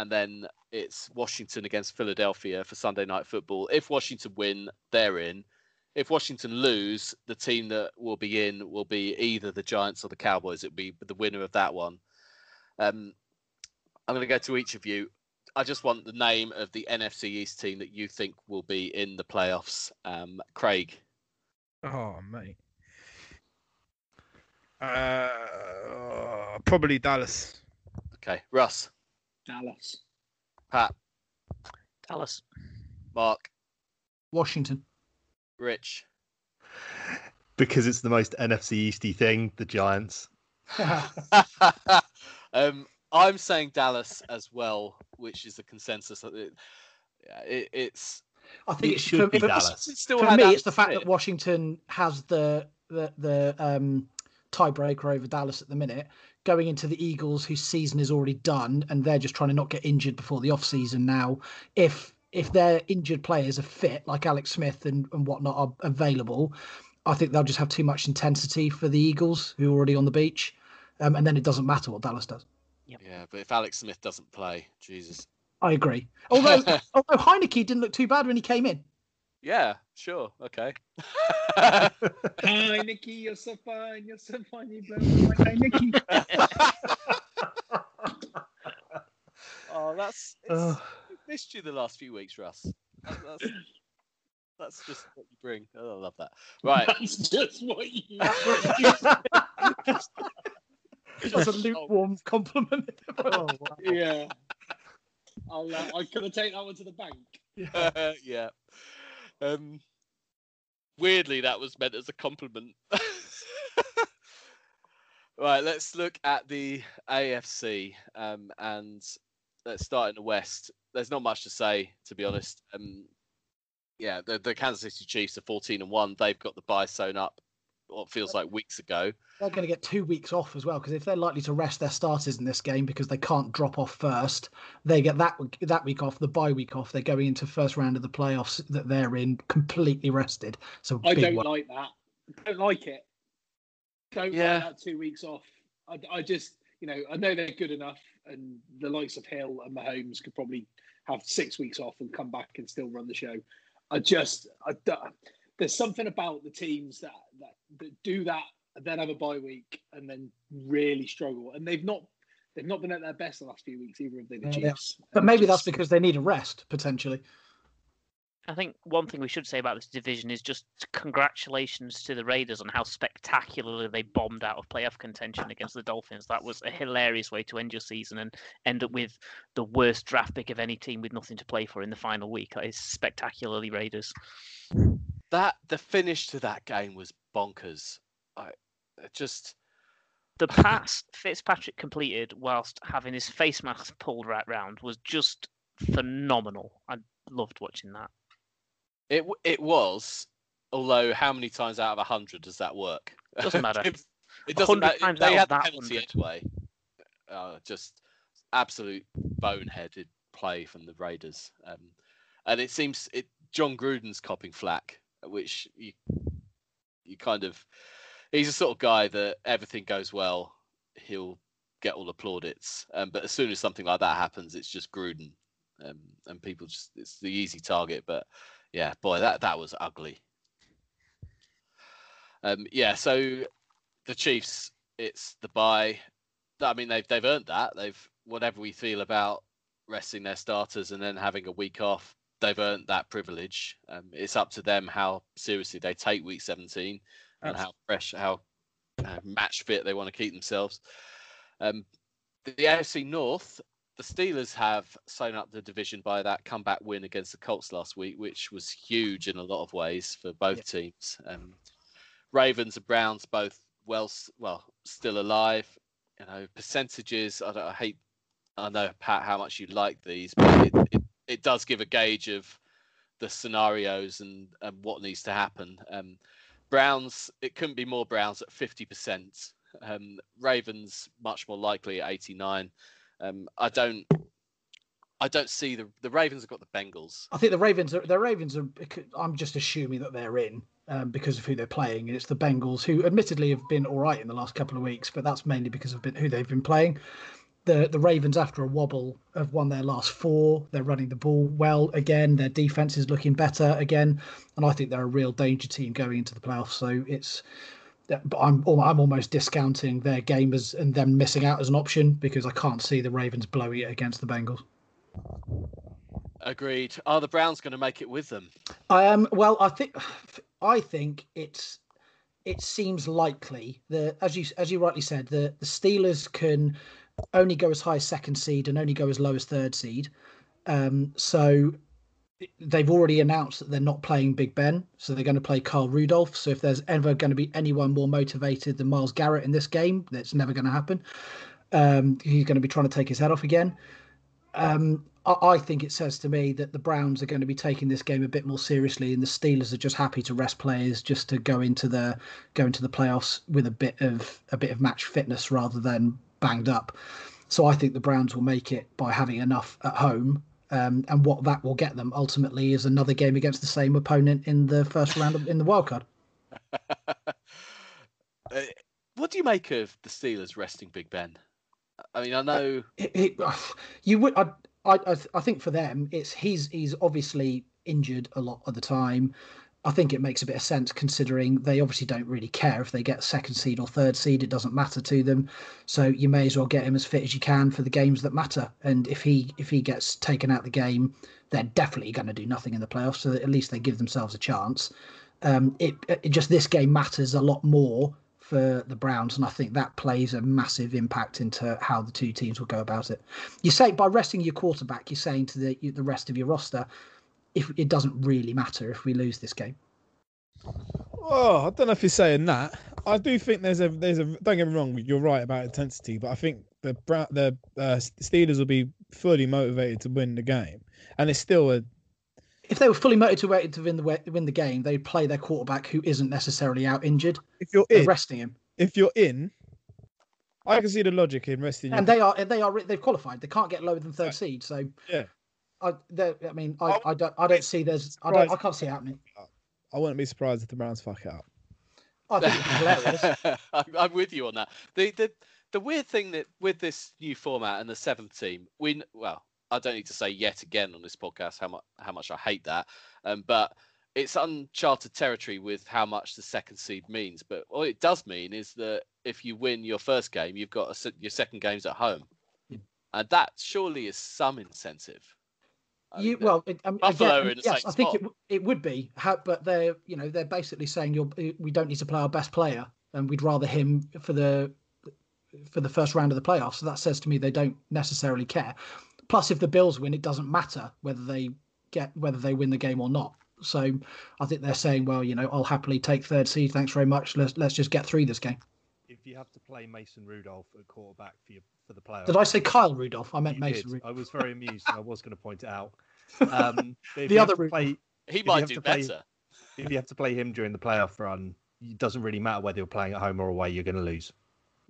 then it's Washington against Philadelphia for Sunday Night Football. If Washington win, they're in. If Washington lose, the team that will be in will be either the Giants or the Cowboys. It'll be the winner of that one. I'm going to go to each of you. I just want the name of the NFC East team that you think will be in the playoffs. Craig. Oh, mate. Probably Dallas. Okay, Russ. Dallas. Pat. Dallas. Mark. Washington. Rich. Because it's the most NFC Easty thing, the Giants. I'm saying Dallas as well, which is the consensus. I think it should be Dallas. It's the fact that Washington has the tiebreaker over Dallas at the minute, going into the Eagles, whose season is already done, and they're just trying to not get injured before the off season. Now, if their injured players are fit, like Alex Smith and whatnot are available, I think they'll just have too much intensity for the Eagles, who are already on the beach, and then it doesn't matter what Dallas does. Yep. Yeah, but if Alex Smith doesn't play, Jesus. I agree. Although Heineke didn't look too bad when he came in. Yeah, sure. Okay. Hi, Nikki, you're so fine, you blow like hi, Nikki. We've missed you the last few weeks, Russ. That's just what you bring. Oh, I love that. Right. That's just what you bring. That's a lukewarm compliment. Oh, wow. Yeah. I could have taken that one to the bank. Yeah. Weirdly, that was meant as a compliment. Right, let's look at the AFC, and let's start in the West. There's not much to say, to be honest. The Kansas City Chiefs are 14-1. They've got the bye sewn up, what feels like weeks ago. They're going to get 2 weeks off as well, because if they're likely to rest their starters in this game because they can't drop off first, they get that week off, the bye week off. They're going into first round of the playoffs that they're in completely rested. So I don't like that. I don't like it. Don't like that 2 weeks off. I just, I know they're good enough, and the likes of Hill and Mahomes could probably have 6 weeks off and come back and still run the show. There's something about the teams that do that, and then have a bye week, and then really struggle. And they've not been at their best the last few weeks either, have they? The Chiefs. Yeah. But maybe that's because they need a rest potentially. I think one thing we should say about this division is just congratulations to the Raiders on how spectacularly they bombed out of playoff contention against the Dolphins. That was a hilarious way to end your season and end up with the worst draft pick of any team with nothing to play for in the final week. That is spectacularly Raiders. That the finish to that game was bonkers. The pass Fitzpatrick completed whilst having his face mask pulled right round was just phenomenal. I loved watching that. It was, although how many times out of 100 does that work? Doesn't matter. It doesn't matter. They had the penalty anyway. Just absolute boneheaded play from the Raiders, and it seems John Gruden's copping flack. Which you kind of, he's the sort of guy that everything goes well, he'll get all the plaudits. But as soon as something like that happens, it's just Gruden, and people just, it's the easy target. But yeah, boy, that was ugly. So the Chiefs, it's the bye. I mean, they've earned that. Whatever we feel about resting their starters and then having a week off, they've earned that privilege. It's up to them how seriously they take Week 17 and how fresh, how match fit they want to keep themselves. The AFC North, the Steelers have sewn up the division by that comeback win against the Colts last week, which was huge in a lot of ways for both teams. Ravens and Browns both well still alive. You know, percentages. I know, Pat, how much you like these, but it does give a gauge of the scenarios and what needs to happen. Browns, it couldn't be more Browns at 50%. Ravens much more likely at 89%. I don't see the Ravens have got the Bengals. I think the Ravens are. I'm just assuming that they're in because of who they're playing, and it's the Bengals, who admittedly have been all right in the last couple of weeks, but that's mainly because of who they've been playing. The Ravens, after a wobble, have won their last four. They're running the ball well again. Their defense is looking better again, and I think they're a real danger team going into the playoffs. So it's. But I'm almost discounting their game and them missing out as an option because I can't see the Ravens blowing it against the Bengals. Agreed. Are the Browns going to make it with them? Well, I think it seems likely that, as you rightly said, the Steelers can only go as high as second seed and only go as low as third seed. So they've already announced that they're not playing Big Ben, so they're going to play Kyle Rudolph. So if there's ever going to be anyone more motivated than Myles Garrett in this game, that's never going to happen. He's going to be trying to take his head off again. I think it says to me that the Browns are going to be taking this game a bit more seriously, and the Steelers are just happy to rest players just to go into the playoffs with a bit of match fitness rather than banged up. So I think the Browns will make it by having enough at home. And what that will get them ultimately is another game against the same opponent in the first round in the wildcard. What do you make of the Steelers resting Big Ben? I mean, I know you would. I think for them, it's he's obviously injured a lot of the time. I think it makes a bit of sense considering they obviously don't really care if they get second seed or third seed. It doesn't matter to them. So you may as well get him as fit as you can for the games that matter. And if he gets taken out of the game, they're definitely going to do nothing in the playoffs. So that at least they give themselves a chance. It just this game matters a lot more for the Browns. And I think that plays a massive impact into how the two teams will go about it. You say by resting your quarterback, you're saying to the rest of your roster, if it doesn't really matter if we lose this game. Oh, I don't know if you're saying that. I do think there's a. Don't get me wrong, you're right about intensity, but I think the Steelers will be fully motivated to win the game, and it's still a. If they were fully motivated to win the game, they'd play their quarterback who isn't necessarily out injured. Resting him. If you're in, I can see the logic in resting. And they've qualified. They can't get lower than third seed, so yeah. I can't see it happening. I wouldn't be surprised if the Browns fuck it up. I think it's hilarious. I'm with you on that. The weird thing that with this new format and the seventh team, I don't need to say yet again on this podcast how much I hate that, but it's uncharted territory with how much the second seed means. But all it does mean is that if you win your first game, you've got your second game's at home, and that surely is some incentive. I think it would be, but they're basically saying we don't need to play our best player, and we'd rather him for the first round of the playoffs. So that says to me they don't necessarily care. Plus, if the Bills win, it doesn't matter whether they win the game or not. So I think they're saying, well, I'll happily take third seed. Thanks very much. Let's just get through this game. If you have to play Mason Rudolph at quarterback for the playoffs. Did I say Kyle Rudolph? I meant Mason Rudolph. I was very amused. I was going to point it out. The other play, he might do better. If you have to play him during the playoff run, it doesn't really matter whether you're playing at home or away. You're going to lose.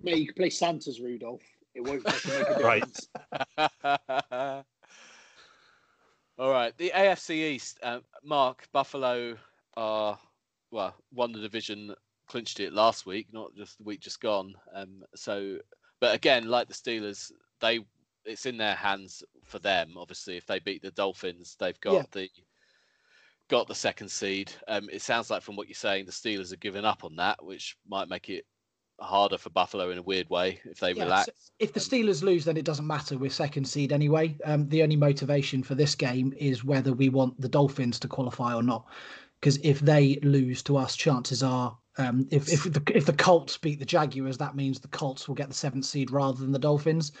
Yeah, you can play Santa's Rudolph. It won't make a difference. Right. All right. The AFC East. Mark, Buffalo won the division, clinched it last week, not just the week just gone. But again, like the Steelers, it's in their hands for them. Obviously, if they beat the Dolphins, they've got the second seed. It sounds like from what you're saying, the Steelers are giving up on that, which might make it harder for Buffalo in a weird way if they relax. So if the Steelers lose, then it doesn't matter. We're second seed anyway. The only motivation for this game is whether we want the Dolphins to qualify or not. Because if they lose to us, chances are, if the Colts beat the Jaguars, that means the Colts will get the seventh seed rather than the Dolphins.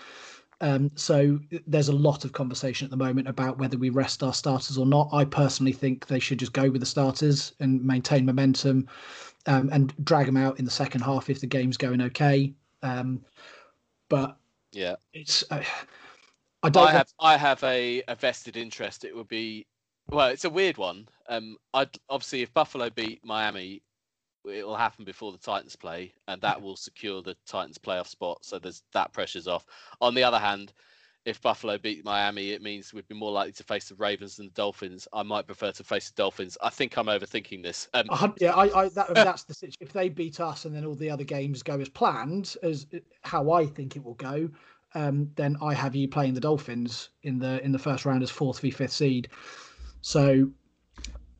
So there's a lot of conversation at the moment about whether we rest our starters or not. I personally think they should just go with the starters and maintain momentum, and drag them out in the second half if the game's going okay. But yeah, it's I have a vested interest. It would be, well, it's a weird one. I'd obviously, if Buffalo beat Miami, it will happen before the Titans play, and that will secure the Titans playoff spot. So there's that pressure's off. On the other hand, if Buffalo beat Miami, it means we'd be more likely to face the Ravens than the Dolphins. I might prefer to face the Dolphins. I think I'm overthinking this. That's the situation. If they beat us and then all the other games go as planned, as how I think it will go, then I have you playing the Dolphins in the first round as 4th v 5th seed. So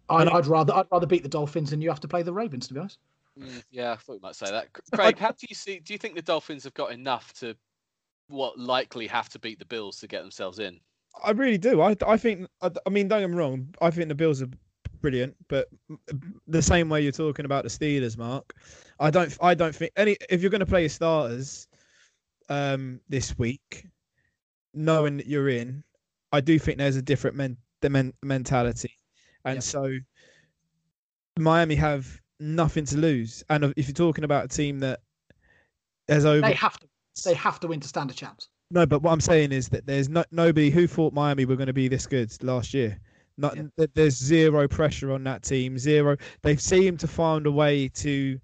I'd rather beat the Dolphins than you have to play the Ravens, to be honest. Yeah, I thought you might say that. Craig, how do you see? Do you think the Dolphins have got enough to likely have to beat the Bills to get themselves in? I really do. I mean, don't get me wrong. I think the Bills are brilliant, but the same way you're talking about the Steelers, Mark, I don't think any. If you're going to play your starters this week, knowing that you're in, I do think there's a different mentality. And so Miami have nothing to lose. And if you're talking about a team that there's over... They have to win to stand a chance. No, but what I'm saying is that there's nobody who thought Miami were going to be this good last year. There's zero pressure on that team. Zero. They've seemed to find a way to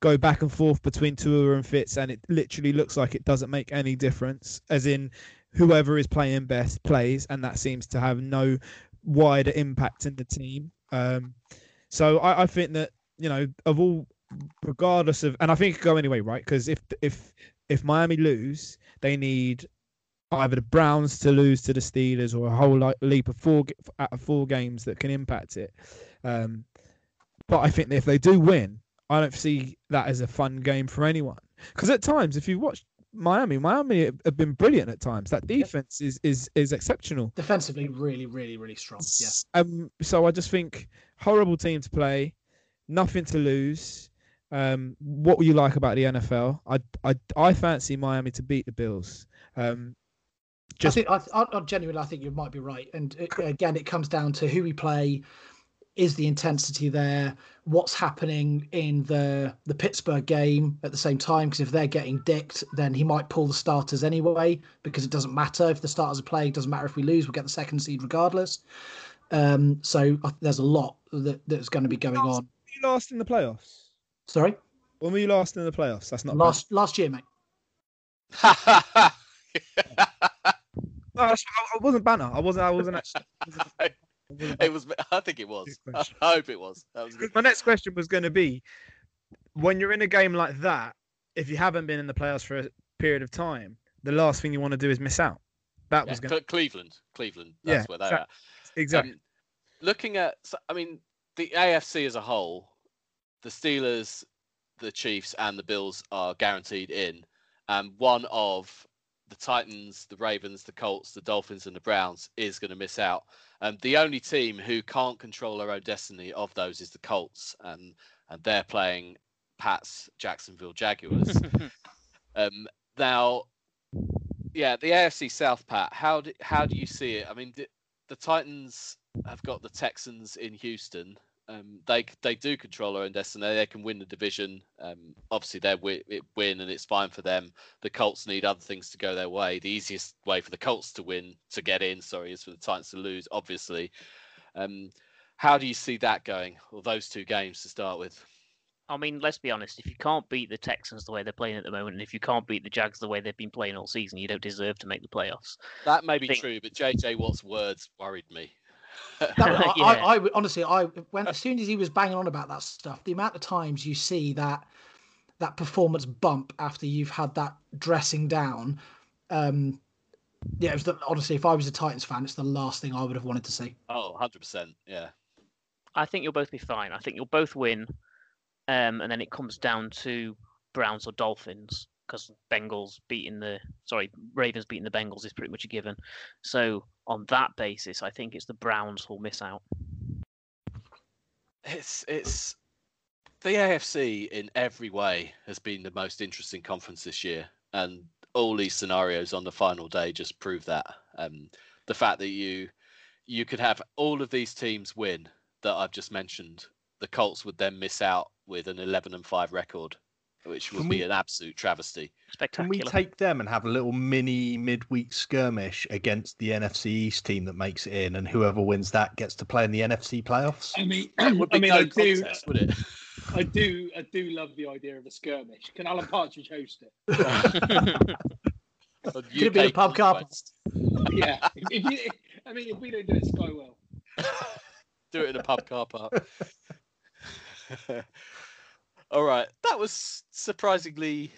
go back and forth between Tua and Fitz, and it literally looks like it doesn't make any difference. As in, whoever is playing best plays, and that seems to have no wider impact in the team. So I think that, you know, of all, regardless of, and I think it could go anyway, right? Because if Miami lose, they need either the Browns to lose to the Steelers or a whole leap of four games that can impact it. But I think that if they do win, I don't see that as a fun game for anyone. Because at times, if you watch Miami have been brilliant at times. That defense is exceptional. Defensively, really, really, really strong. Yes. So I just think horrible team to play, nothing to lose. What will you like about the NFL? I fancy Miami to beat the Bills. I genuinely think you might be right. And again, it comes down to who we play. Is the intensity there? What's happening in the Pittsburgh game at the same time? Because if they're getting dicked, then he might pull the starters anyway, because it doesn't matter if the starters are playing. It doesn't matter if we lose. We'll get the second seed regardless. So there's a lot that's going to be going on. Were you last in the playoffs? Sorry? When were you last in the playoffs? That's not last year, mate. I wasn't banner. I wasn't actually... It was. I think it was. I hope it was. My next question was going to be, when you're in a game like that, if you haven't been in the playoffs for a period of time, the last thing you want to do is miss out. That was going to... Cleveland. That's where they're at. Exactly. Looking at, I mean, the AFC as a whole, the Steelers, the Chiefs, and the Bills are guaranteed in, and one of the Titans, the Ravens, the Colts, the Dolphins, and the Browns is going to miss out. The only team who can't control their own destiny of those is the Colts, and they're playing Pat's Jacksonville Jaguars. The AFC South, Pat, how do you see it? I mean, the Titans have got the Texans in Houston. They do control their own destiny. They can win the division. Obviously, they win, and it's fine for them. The Colts need other things to go their way. The easiest way for the Colts to get in, is for the Titans to lose, obviously. How do you see that going, or those two games to start with? I mean, let's be honest. If you can't beat the Texans the way they're playing at the moment, and if you can't beat the Jags the way they've been playing all season, you don't deserve to make the playoffs. That may be true, but J.J. Watt's words worried me. As soon as he was banging on about that stuff, the amount of times you see that performance bump after you've had that dressing down, honestly, if I was a Titans fan, it's the last thing I would have wanted to see. Oh, 100%, yeah. I think you'll both be fine. I think you'll both win, and then it comes down to Browns or Dolphins, because Ravens beating the Bengals is pretty much a given. So on that basis, I think it's the Browns who'll miss out. It's the AFC in every way has been the most interesting conference this year, and all these scenarios on the final day just prove that. The fact that you could have all of these teams win that I've just mentioned, the Colts would then miss out with an 11-5 record, which would be an absolute travesty. Spectacular. Can we take them and have a little mini midweek skirmish against the NFC East team that makes it in, and whoever wins that gets to play in the NFC playoffs? I mean, would it? I do love the idea of a skirmish. Can Alan Partridge host it? Could it be the pub carpets? Yeah. If we don't do it, Sky will. Do it in a pub car park. All right. That was surprisingly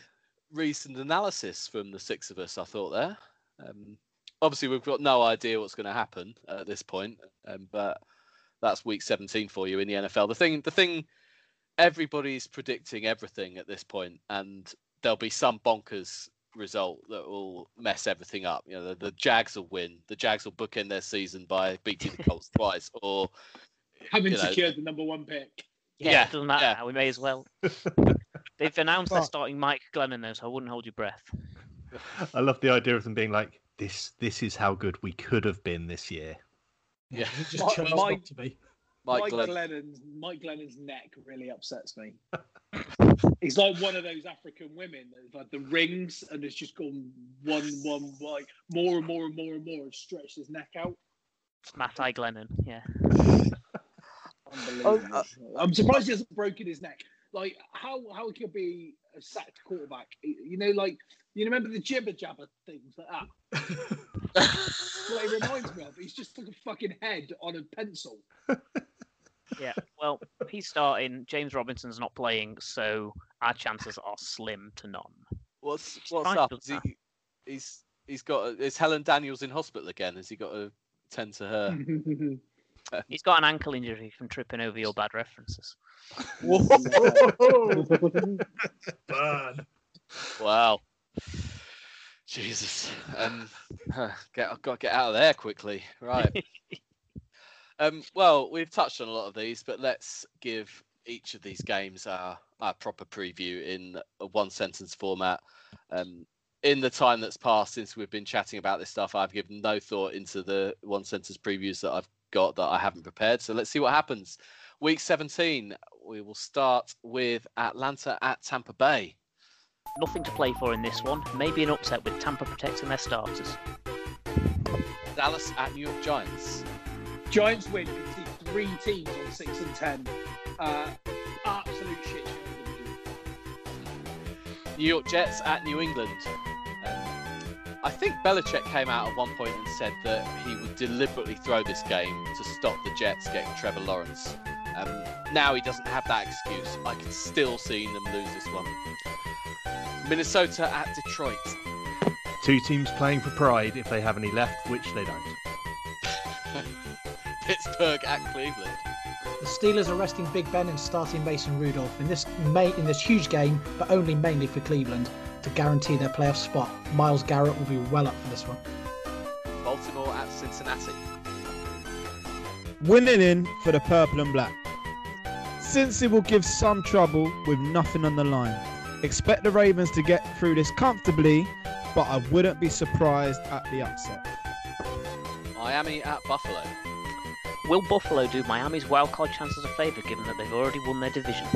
recent analysis from the six of us, I thought, there. Obviously, we've got no idea what's going to happen at this point, but that's week 17 for you in the NFL. The thing, everybody's predicting everything at this point, and there'll be some bonkers result that will mess everything up. You know, the Jags will win. The Jags will bookend their season by beating the Colts twice, or having secured the number one pick. Yeah, it doesn't matter. Yeah. We may as well. They've announced they're starting Mike Glennon, though, so I wouldn't hold your breath. I love the idea of them being like, "This is how good we could have been this year." Yeah, just Mike to be. Mike Glennon's neck really upsets me. He's like one of those African women that's had the rings and it's just gone one, like more and more and more and more and stretched his neck out. It's Mattai Glennon, yeah. Unbelievable. I'm surprised he hasn't broken his neck. Like, how it could be a sacked quarterback? You know, like, you remember the jibber jabber things like that? Well, it reminds me of, he's just like a fucking head on a pencil. Yeah, well, he's starting. James Robinson's not playing, so our chances are slim to none. What's up? Is Helen Daniels in hospital again? Has he got to tend to her? He's got an ankle injury from tripping over your bad references. Whoa! Burn. Wow. Jesus. I've got to get out of there quickly. Right. Well, we've touched on a lot of these, but let's give each of these games our proper preview in a one-sentence format. In the time that's passed since we've been chatting about this stuff, I've given no thought into the one-sentence previews that I've got that I haven't prepared. So let's see what happens. Week 17, we will start with Atlanta at Tampa Bay. Nothing to play for in this one. Maybe an upset with Tampa protecting their starters. Dallas at New York Giants. Giants win because the three teams on 6-10. Absolute shit. New York Jets at New England. I think Belichick came out at one point and said that he would deliberately throw this game to stop the Jets getting Trevor Lawrence. Now he doesn't have that excuse. I can still see them lose this one. Minnesota at Detroit. Two teams playing for pride if they have any left, which they don't. Pittsburgh at Cleveland. The Steelers are resting Big Ben and starting Mason Rudolph in this huge game, but only mainly for Cleveland to guarantee their playoff spot. Myles Garrett will be well up for this one. Baltimore at Cincinnati. Winning in for the purple and black. Cincy will give some trouble with nothing on the line. Expect the Ravens to get through this comfortably, but I wouldn't be surprised at the upset. Miami at Buffalo. Will Buffalo do Miami's wildcard chances a favour, given that they've already won their division?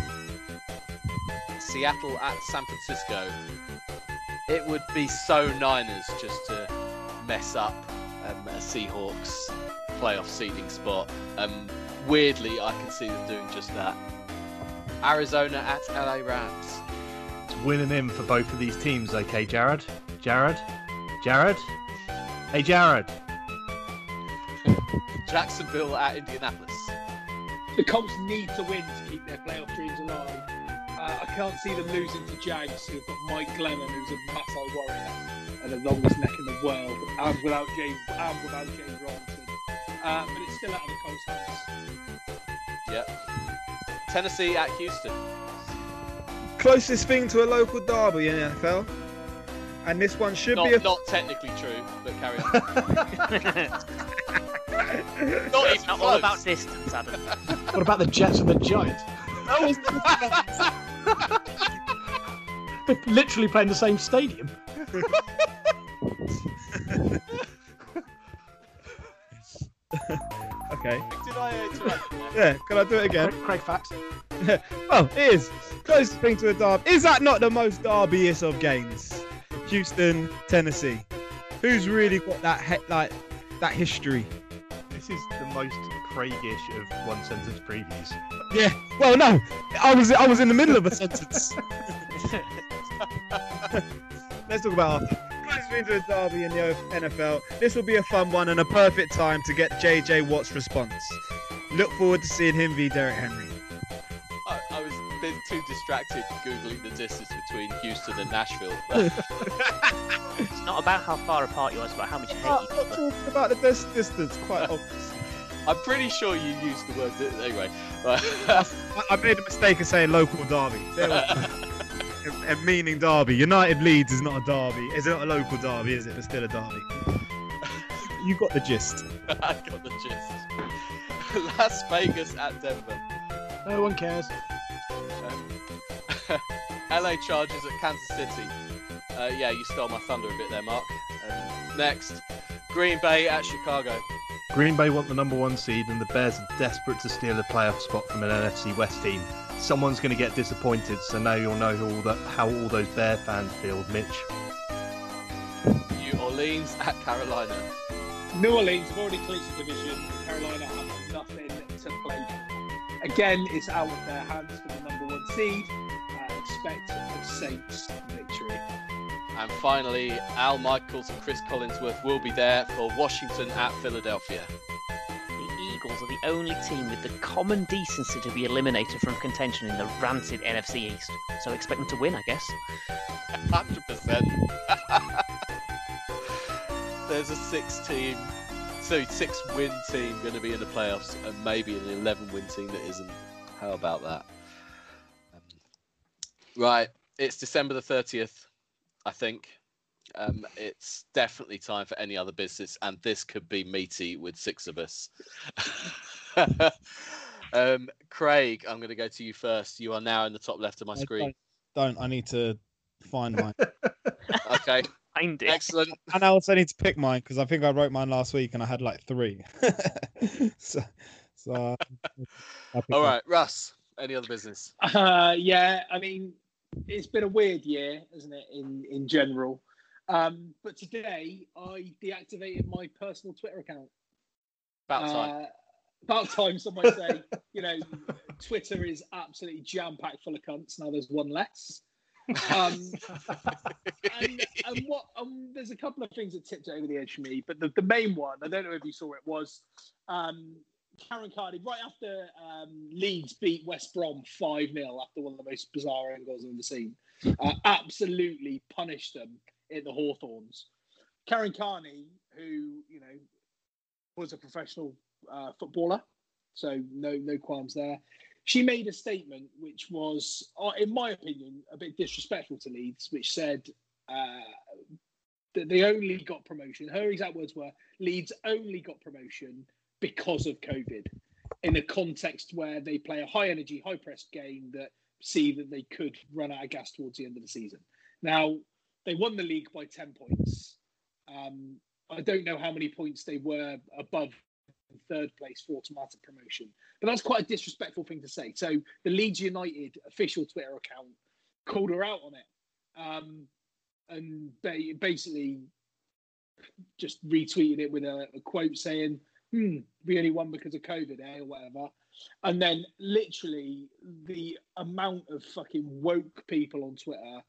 Seattle at San Francisco. It would be so Niners just to mess up a Seahawks playoff seeding spot. Weirdly, I can see them doing just that. Arizona at LA Rams. It's winning in for both of these teams, okay, Jared? Jared? Hey, Jared. Jacksonville at Indianapolis. The Colts need to win to keep their playoff dreams alive. I can't see them losing to Jags, who've got Mike Glennon, who's a Maasai warrior and the longest neck in the world, and without James Robinson. But it's still out of the Colts' hands. Yep. Tennessee at Houston. Closest thing to a local derby in the NFL. And this one should be... Not technically true, but carry on. Not even close. All about distance, Adam. What about the Jets and the Giants? That was the Jets. They're literally playing the same stadium. Okay. Did I interrupt? Yeah, can I do it again? Craig facts. Well, it is. Closest thing to a derby. Is that not the most derby-ish of games? Houston, Tennessee. Who's really got that that history? This is the most Craigish of one sentence previews. Yeah. Well, no, I was in the middle of a sentence. Let's talk about closest thing to a derby in the NFL. This will be a fun one and a perfect time to get JJ Watt's response. Look forward to seeing him v Derrick Henry. I was a bit too distracted googling the distance between Houston and Nashville. It's not about how far apart you are, it's about how much you hate each other. I'm not talking about the distance, quite obvious. I'm pretty sure you used the word anyway. I made a mistake of saying local derby. And meaning derby. United Leeds is not a derby. It's not a local derby, is it? But still a derby. You got the gist. I got the gist. Las Vegas at Denver. No one cares. LA Chargers at Kansas City. Yeah, you stole my thunder a bit there, Mark. Next, Green Bay at Chicago. Green Bay want the #1 seed, and the Bears are desperate to steal a playoff spot from an NFC West team. Someone's going to get disappointed, so now you'll know how all those Bear fans feel, Mitch. New Orleans at Carolina. New Orleans have already clinched the division. Carolina have nothing to play for. Again, it's out of their hands for the #1 seed. Expect the Saints victory. And finally, Al Michaels and Chris Collinsworth will be there for Washington at Philadelphia. The Eagles are the only team with the common decency to be eliminated from contention in the rancid NFC East. So expect them to win, I guess. 100%. There's a six-win team going to be in the playoffs, and maybe an 11-win team that isn't. How about that? Right, it's December the 30th, I think. It's definitely time for any other business, and this could be meaty with six of us. Craig, I'm going to go to you first. You are now in the top left of my screen. Don't. I need to find mine. Okay. Excellent. And I also need to pick mine because I think I wrote mine last week and I had like 3. so all right, Russ, any other business? Yeah, I mean, it's been a weird year, isn't it, in general. But today I deactivated my personal Twitter account. About time. About time, some might say. You know, Twitter is absolutely jam-packed full of cunts. Now there's one less. There's a couple of things that tipped it over the edge for me, but the main one, I don't know if you saw it, was Karen Carney right after Leeds beat West Brom 5-0 after one of the most bizarre angles I've ever seen. Absolutely punished them in the Hawthorns. Karen Carney, who you know was a professional footballer, so no qualms there. She made a statement which was, in my opinion, a bit disrespectful to Leeds, which said that they only got promotion. Her exact words were, Leeds only got promotion because of COVID, in a context where they play a high-energy, high-pressed game that see that they could run out of gas towards the end of the season. Now, they won the league by 10 points. I don't know how many points they were above third place for automatic promotion, but that's quite a disrespectful thing to say. So the Leeds United official Twitter account called her out on it, and they basically just retweeted it with a quote saying, we only won because of COVID, or whatever. And then literally the amount of fucking woke people on Twitter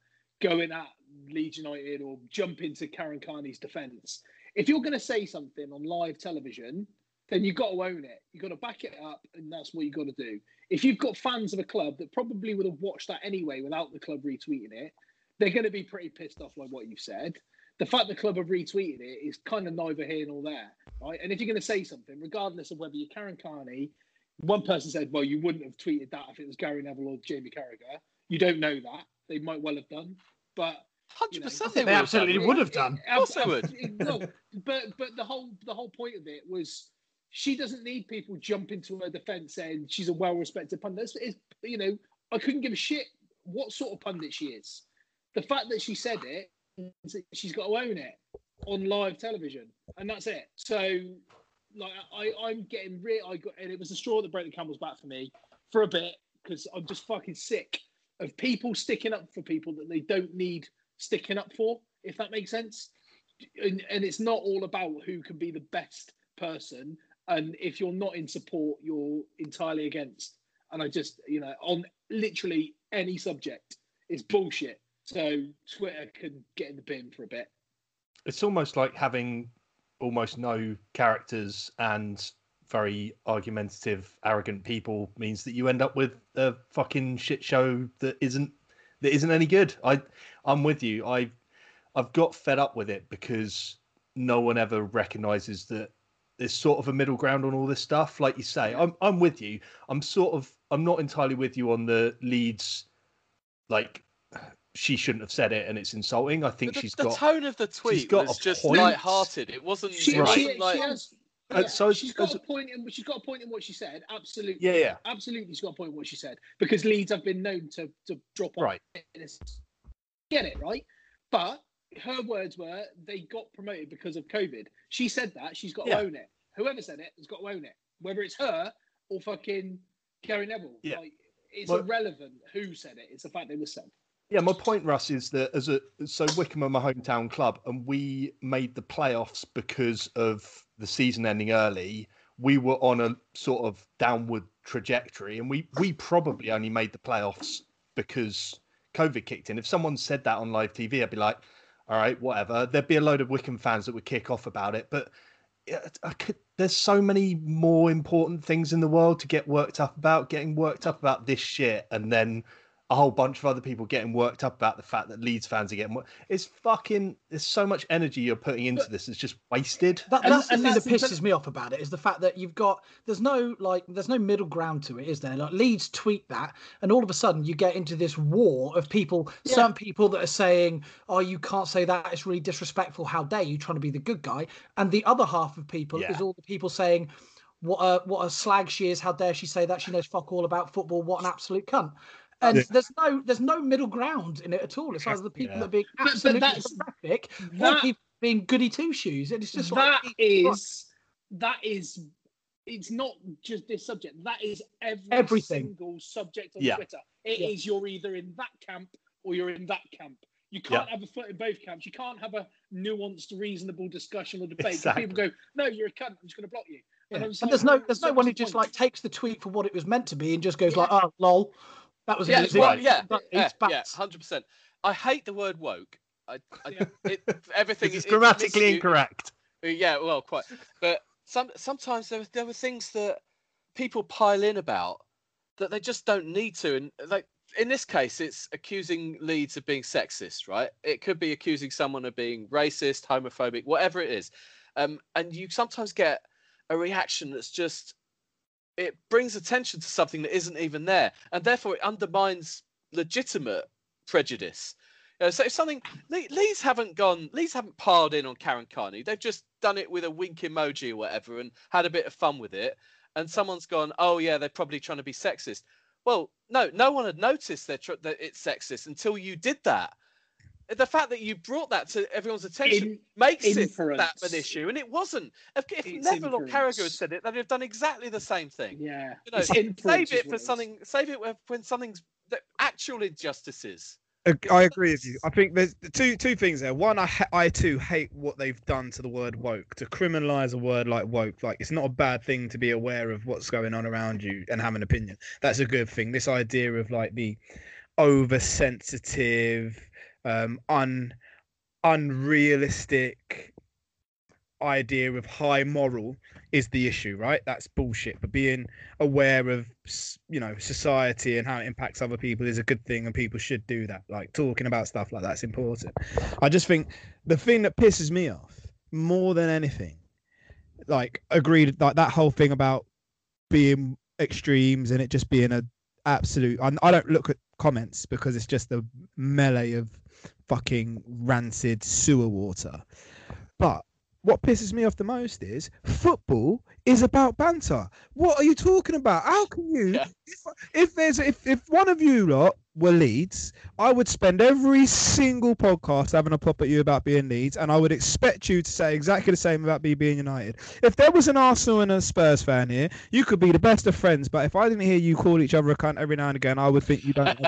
going at Leeds United or jump into Karen Carney's defence. If you're going to say something on live television, then you've got to own it. You've got to back it up, and that's what you've got to do. If you've got fans of a club that probably would have watched that anyway without the club retweeting it, they're going to be pretty pissed off by what you've said. The fact the club have retweeted it is kind of neither here nor there, right? And if you're going to say something, regardless of whether you're Karen Carney, one person said, well, you wouldn't have tweeted that if it was Gary Neville or Jamie Carragher. You don't know that. They might well have done, but 100% they absolutely would have done. Of course they would. No, but the whole point of it was she doesn't need people jumping to her defence saying she's a well-respected pundit. It's, I couldn't give a shit what sort of pundit she is. The fact that she said it, she's got to own it on live television, and that's it. So, I'm getting and it was the straw that broke the camel's back for me for a bit, because I'm just fucking sick of people sticking up for people that they don't need sticking up for, if that makes sense. And it's not all about who can be the best person. And if you're not in support, you're entirely against. And I just, on literally any subject, it's bullshit. So Twitter can get in the bin for a bit. It's almost like having almost no characters and very argumentative, arrogant people means that you end up with a fucking shit show that isn't any good. I'm with you. I've got fed up with it because no one ever recognises that there's sort of a middle ground on all this stuff. Like you say, I'm with you. I'm not entirely with you on the Leeds. Like, she shouldn't have said it, and it's insulting. I think the tone of the tweet was just lighthearted. It wasn't. She's got a point in what she said. Absolutely. Yeah. Absolutely, she's got a point in what she said, because Leeds have been known to drop off. Right. Get it right, but her words were they got promoted because of COVID. She said that. She's got to own it. Whoever said it has got to own it, whether it's her or fucking Gary Neville. Yeah. It's irrelevant who said it. It's the fact they were said. Yeah, my point, Russ, is that Wickham are my hometown club, and we made the playoffs because of the season ending early. We were on a sort of downward trajectory, and we probably only made the playoffs because COVID kicked in. If someone said that on live TV, I'd be like, all right, whatever. There'd be a load of Wickham fans that would kick off about it, but there's so many more important things in the world to get worked up about, this shit, and then a whole bunch of other people getting worked up about the fact that Leeds fans are getting worked. It's fucking, there's so much energy you're putting into this. It's just wasted. That's the thing that pisses me off about it, is the fact that there's no middle ground to it, is there? Like, Leeds tweet that, and all of a sudden you get into this war of people, some people that are saying, oh, you can't say that, it's really disrespectful, how dare you, trying to be the good guy. And the other half of people is all the people saying, what a slag she is, how dare she say that, she knows fuck all about football, what an absolute cunt. And there's no middle ground in it at all. It's either the people that are being absolutely traffic or people being goody two shoes. And it's just it's not just this subject. That is everything. Single subject on Twitter. It is, you're either in that camp or you're in that camp. You can't have a foot in both camps. You can't have a nuanced, reasonable discussion or debate. Exactly. People go, no, you're a cunt, I'm just going to block you. Yeah. And there's no one who just takes the tweet for what it was meant to be and just goes like, oh, lol. That was yeah, 100%. I hate the word woke. Everything is grammatically incorrect. Yeah, well, quite. But sometimes there were things that people pile in about that they just don't need to. And like in this case, it's accusing Leeds of being sexist, right? It could be accusing someone of being racist, homophobic, whatever it is. And you sometimes get a reaction that's just, it brings attention to something that isn't even there, and therefore it undermines legitimate prejudice. So if something, Leeds haven't piled in on Karen Carney. They've just done it with a wink emoji or whatever and had a bit of fun with it. And someone's gone, oh yeah, they're probably trying to be sexist. Well, no one had noticed that it's sexist until you did that. The fact that you brought that to everyone's attention makes it that of an issue, and it wasn't. If Neville or Carragher had said it, they'd have done exactly the same thing. Yeah, save it when something's actual injustices. I agree with you. I think there's two things there. One, I too hate what they've done to the word woke, to criminalise a word like woke. Like, it's not a bad thing to be aware of what's going on around you and have an opinion. That's a good thing. This idea of like the oversensitive, unrealistic idea of high moral is the issue, right? That's bullshit. But being aware of society and how it impacts other people is a good thing, and people should do that. Like, talking about stuff like that's important. I just think the thing that pisses me off more than anything, like, agreed, like that whole thing about being extremes and it just being an absolute. I don't look at comments because it's just a melee of fucking rancid sewer water. But what pisses me off the most is football is about banter. What are you talking about? How can you? Yeah. If one of you lot were Leeds, I would spend every single podcast having a pop at you about being Leeds, and I would expect you to say exactly the same about me being United. If there was an Arsenal and a Spurs fan here, you could be the best of friends, but if I didn't hear you call each other a cunt every now and again, I would think you don't.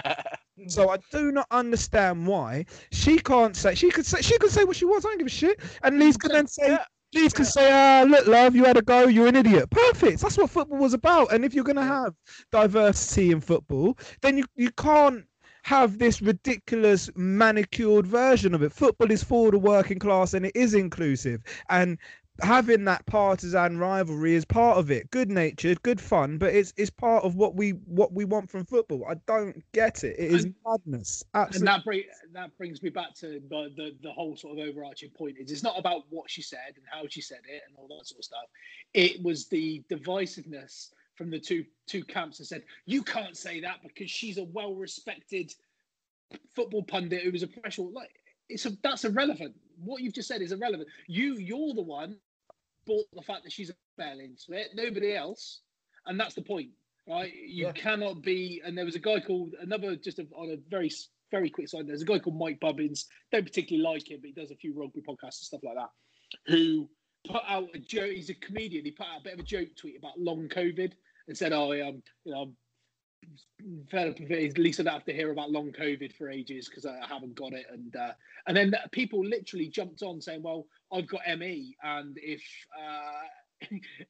So I do not understand why she can't say. She could say what she wants. I don't give a shit. And Leeds could then say, Leeds could say, look, love, you had a go. You're an idiot. Perfect. That's what football was about. And if you're going to have diversity in football, then you can't have this ridiculous manicured version of it. Football is for the working class and it is inclusive. And having that partisan rivalry is part of it. Good natured, good fun, but it's part of what we want from football. I don't get it. It is madness. Absolutely. And that brings me back to the whole sort of overarching point. It's not about what she said and how she said it and all that sort of stuff. It was the divisiveness from the two camps that said, you can't say that because she's a well-respected football pundit who was a professional. Like, that's irrelevant. What you've just said is irrelevant. You're the one bought the fact that she's a bell into it, nobody else, and that's the point, right? You cannot be. And there was a guy called on a very, very quick side. There's a guy called Mike Bubbins. Don't particularly like him, but he does a few rugby podcasts and stuff like that. Who put out a joke? He's a comedian. He put out a bit of a joke tweet about long COVID and said, "Oh, at least I don't have to hear about long COVID for ages because I haven't got it." And then people literally jumped on saying, "Well, I've got ME, and if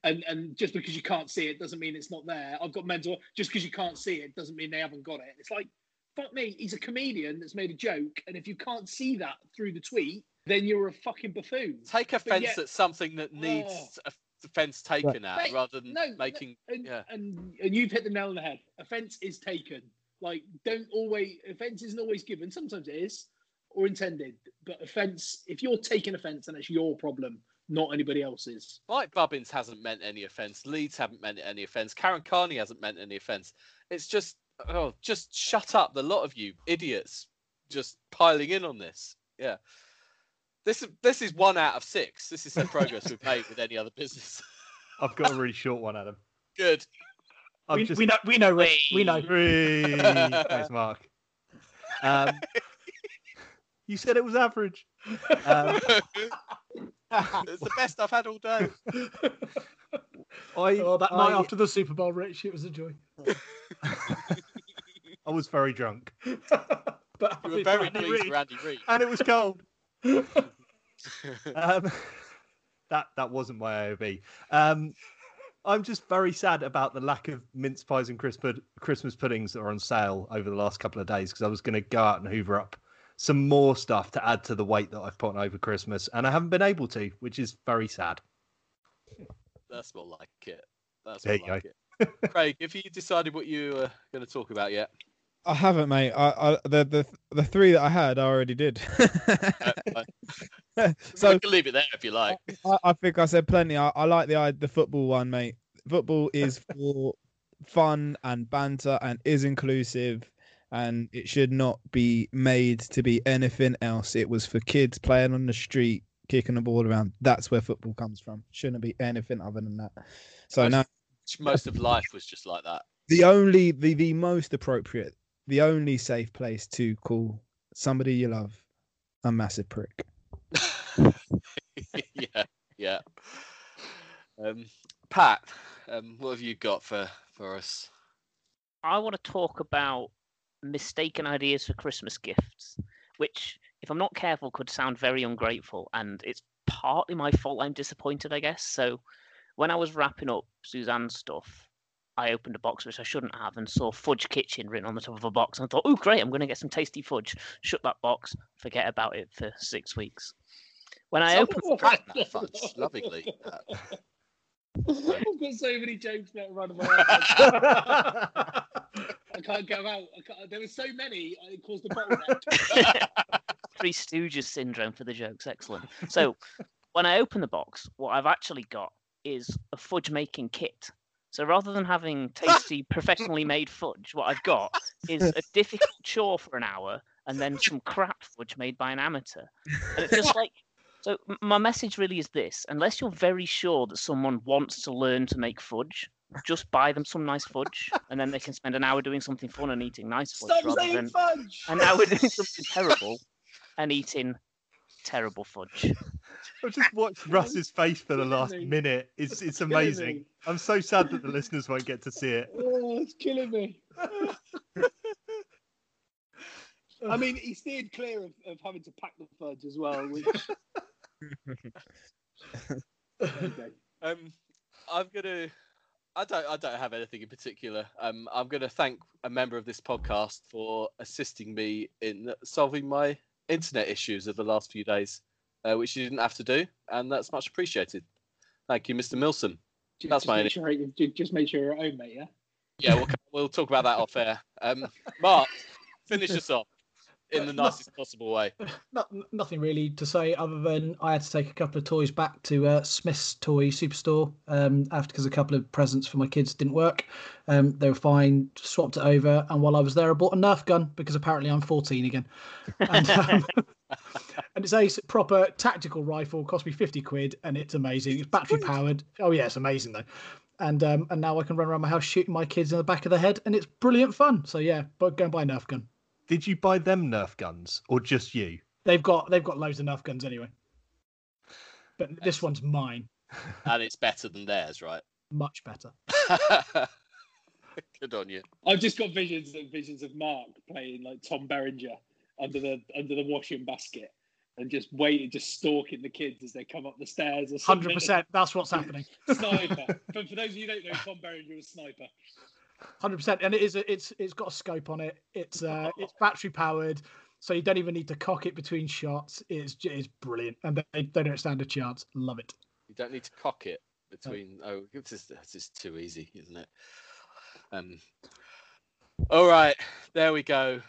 and just because you can't see it doesn't mean it's not there. I've got mental. Just because you can't see it doesn't mean they haven't got it." It's like, fuck me. He's a comedian that's made a joke, and if you can't see that through the tweet, then you're a fucking buffoon. Take offence at something that needs. Offence taken at, rather than making. And you've hit the nail on the head. Offence is taken. Like, offence isn't always given. Sometimes it is, or intended. But offence, if you're taking offence, then it's your problem, not anybody else's. Mike Bubbins hasn't meant any offence. Leeds haven't meant any offence. Karen Carney hasn't meant any offence. It's just, just shut up. The lot of you idiots just piling in on this. Yeah. This is 1 out of 6. This is the progress we've made with any other business. I've got a really short one, Adam. Good. We know. We know. Thanks, Mark. You said it was average. It's the best I've had all day. That night after the Super Bowl, Rich, it was a joy. I was very drunk. But you were very pleased for Andy Reid, and it was cold. That wasn't my AOB. I'm just very sad about the lack of mince pies and Christmas puddings that are on sale over the last couple of days, because I was going to go out and hoover up some more stuff to add to the weight that I've put on over Christmas, and I haven't been able to, which is very sad. That's more like it. That's there more like it. Craig, have you decided what you are going to talk about yet? I haven't, mate. The three that I had, I already did. So we can leave it there if you like. I think I said plenty. I like the football one, mate. Football is for fun and banter and is inclusive, and it should not be made to be anything else. It was for kids playing on the street, kicking the ball around. That's where football comes from. Shouldn't be anything other than that. So most of life was just like that. The most appropriate. The only safe place to call somebody you love a massive prick. Yeah. Pat, what have you got for us? I want to talk about mistaken ideas for Christmas gifts, which, if I'm not careful, could sound very ungrateful. And it's partly my fault I'm disappointed, I guess. So when I was wrapping up Suzanne's stuff, I opened a box which I shouldn't have and saw Fudge Kitchen written on the top of a box. And I thought, oh, great, I'm going to get some tasty fudge. Shut that box, forget about it for 6 weeks. When I opened the box, fudge, lovingly. I've got so many jokes that run around. I can't go out. There were so many, it caused the bottleneck. Three Stooges syndrome for the jokes. Excellent. So when I opened the box, what I've actually got is a fudge making kit. So rather than having tasty, professionally made fudge, what I've got is a difficult chore for an hour and then some crap fudge made by an amateur. And it's just like, so my message really is this. Unless you're very sure that someone wants to learn to make fudge, just buy them some nice fudge, and then they can spend an hour doing something fun and eating nice fudge. Stop rather than fudge! An hour doing something terrible and eating terrible fudge. I've just watched Russ's face for the last minute. It's amazing. I'm so sad that the listeners won't get to see it. Oh, it's killing me. I mean, he steered clear of having to pack the fudge as well, which... Okay. I've got to... I don't have anything in particular. I'm going to thank a member of this podcast for assisting me in solving my internet issues of the last few days, which you didn't have to do, and that's much appreciated. Thank you, Mr. Milsom. That's my only... Sure, just make sure you're at home, mate, yeah? Yeah, we'll talk about that off air. Mark, finish us off in the nicest possible way. Nothing really to say other than I had to take a couple of toys back to Smith's Toy Superstore after because a couple of presents for my kids didn't work. They were fine, swapped it over, and while I was there I bought a Nerf gun because apparently I'm 14 again. And, and it's a proper tactical rifle, cost me 50 quid, and it's amazing. It's battery powered. Oh yeah, it's amazing though. And now I can run around my house shooting my kids in the back of the head, and it's brilliant fun. So yeah, go and buy a Nerf gun. Did you buy them Nerf guns or just you? They've got loads of Nerf guns anyway. But this one's mine. And it's better than theirs, right? Much better. Good on you. I've just got visions of Mark playing like Tom Berenger under the washing basket and just stalking the kids as they come up the stairs or something. 100%, that's what's happening. Sniper. But for those of you who don't know, Tom Berenger was Sniper. 100%, and it's got a scope on it. It's battery powered, so you don't even need to cock it between shots. It's brilliant, and they don't stand a chance. Love it. You don't need to cock it between. Oh, it's too easy, isn't it? All right, there we go.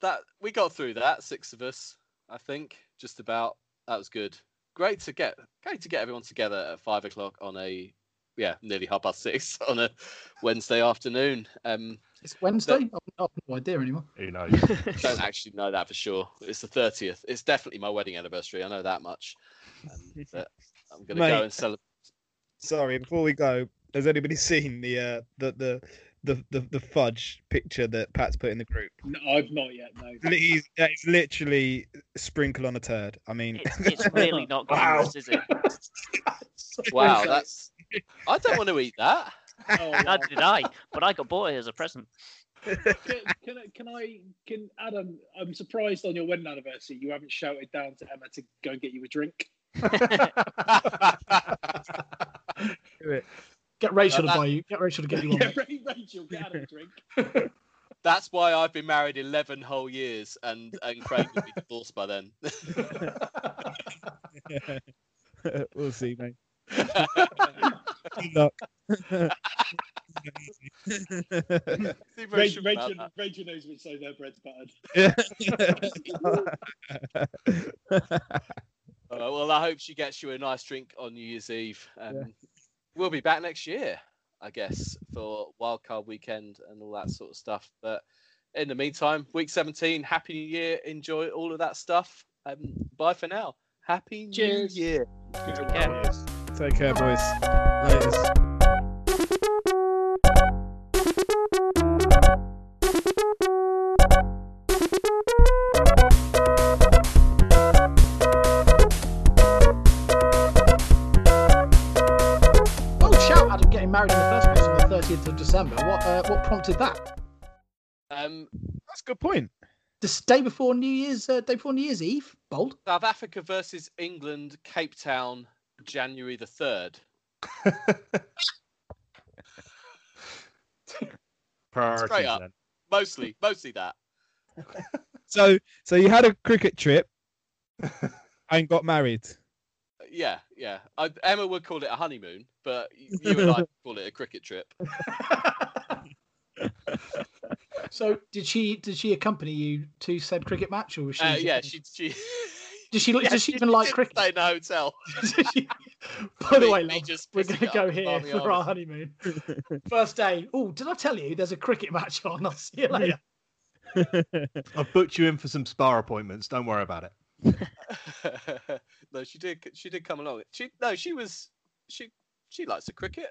That we got through that, six of us, I think, just about. That was good. Great to get everyone together at 5 o'clock on a. Yeah, nearly 6:30 on a Wednesday afternoon. It's Wednesday? I have no idea anymore. Who knows? I don't actually know that for sure. It's the 30th. It's definitely my wedding anniversary. I know that much. I'm going to go and celebrate. Sorry, before we go, has anybody seen the fudge picture that Pat's put in the group? No, I've not yet. No, it's literally sprinkle on a turd. I mean, it's really not glamorous, is it? Wow, that's. I don't want to eat that. Oh, wow. Neither did I, but I got bought it as a present. Can Adam? I'm surprised on your wedding anniversary you haven't shouted down to Emma to go and get you a drink. Get Rachel to buy you. Get Rachel to get you one. Rachel, get Adam a drink. That's why I've been married 11 whole years, and Craig will be divorced by then. We'll see, mate. Rachel knows which side their bread's buttered. Well, I hope she gets you a nice drink on New Year's Eve. We'll be back next year, I guess, for Wildcard Weekend and all that sort of stuff. But in the meantime, Week 17, Happy New Year. Enjoy all of that stuff. Bye for now. Happy New Year. Take care, boys. Later. Oh, shout out! I'm getting married in the first place on the 30th of December. What prompted that? That's a good point. This day before New Year's Eve. Bold. South Africa versus England, Cape Town, January the 3rd. Straight up. Mostly that. So you had a cricket trip and got married. Yeah. Emma would call it a honeymoon, but you and I call it a cricket trip. So did she accompany you to said cricket match, or was she? Yeah, she Does she even like cricket? Stay in a hotel. By the way, love, we're going to go here for our honeymoon. First day. Oh, did I tell you there's a cricket match on? I'll see you later. I've booked you in for some spa appointments. Don't worry about it. No, she did. She did come along. She likes the cricket.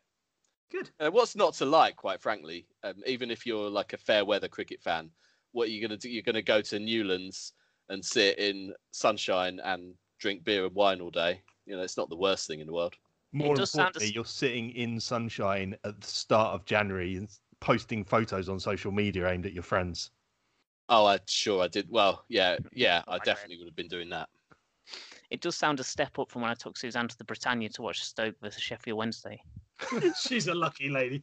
Good. What's not to like, quite frankly, even if you're like a fair weather cricket fan, what are you going to do? You're going to go to Newlands and sit in sunshine and drink beer and wine all day. You know, it's not the worst thing in the world. More importantly, you're sitting in sunshine at the start of January and posting photos on social media aimed at your friends. Oh, I did. Well, yeah, I definitely would have been doing that. It does sound a step up from when I took Suzanne to the Britannia to watch Stoke versus Sheffield Wednesday. She's a lucky lady.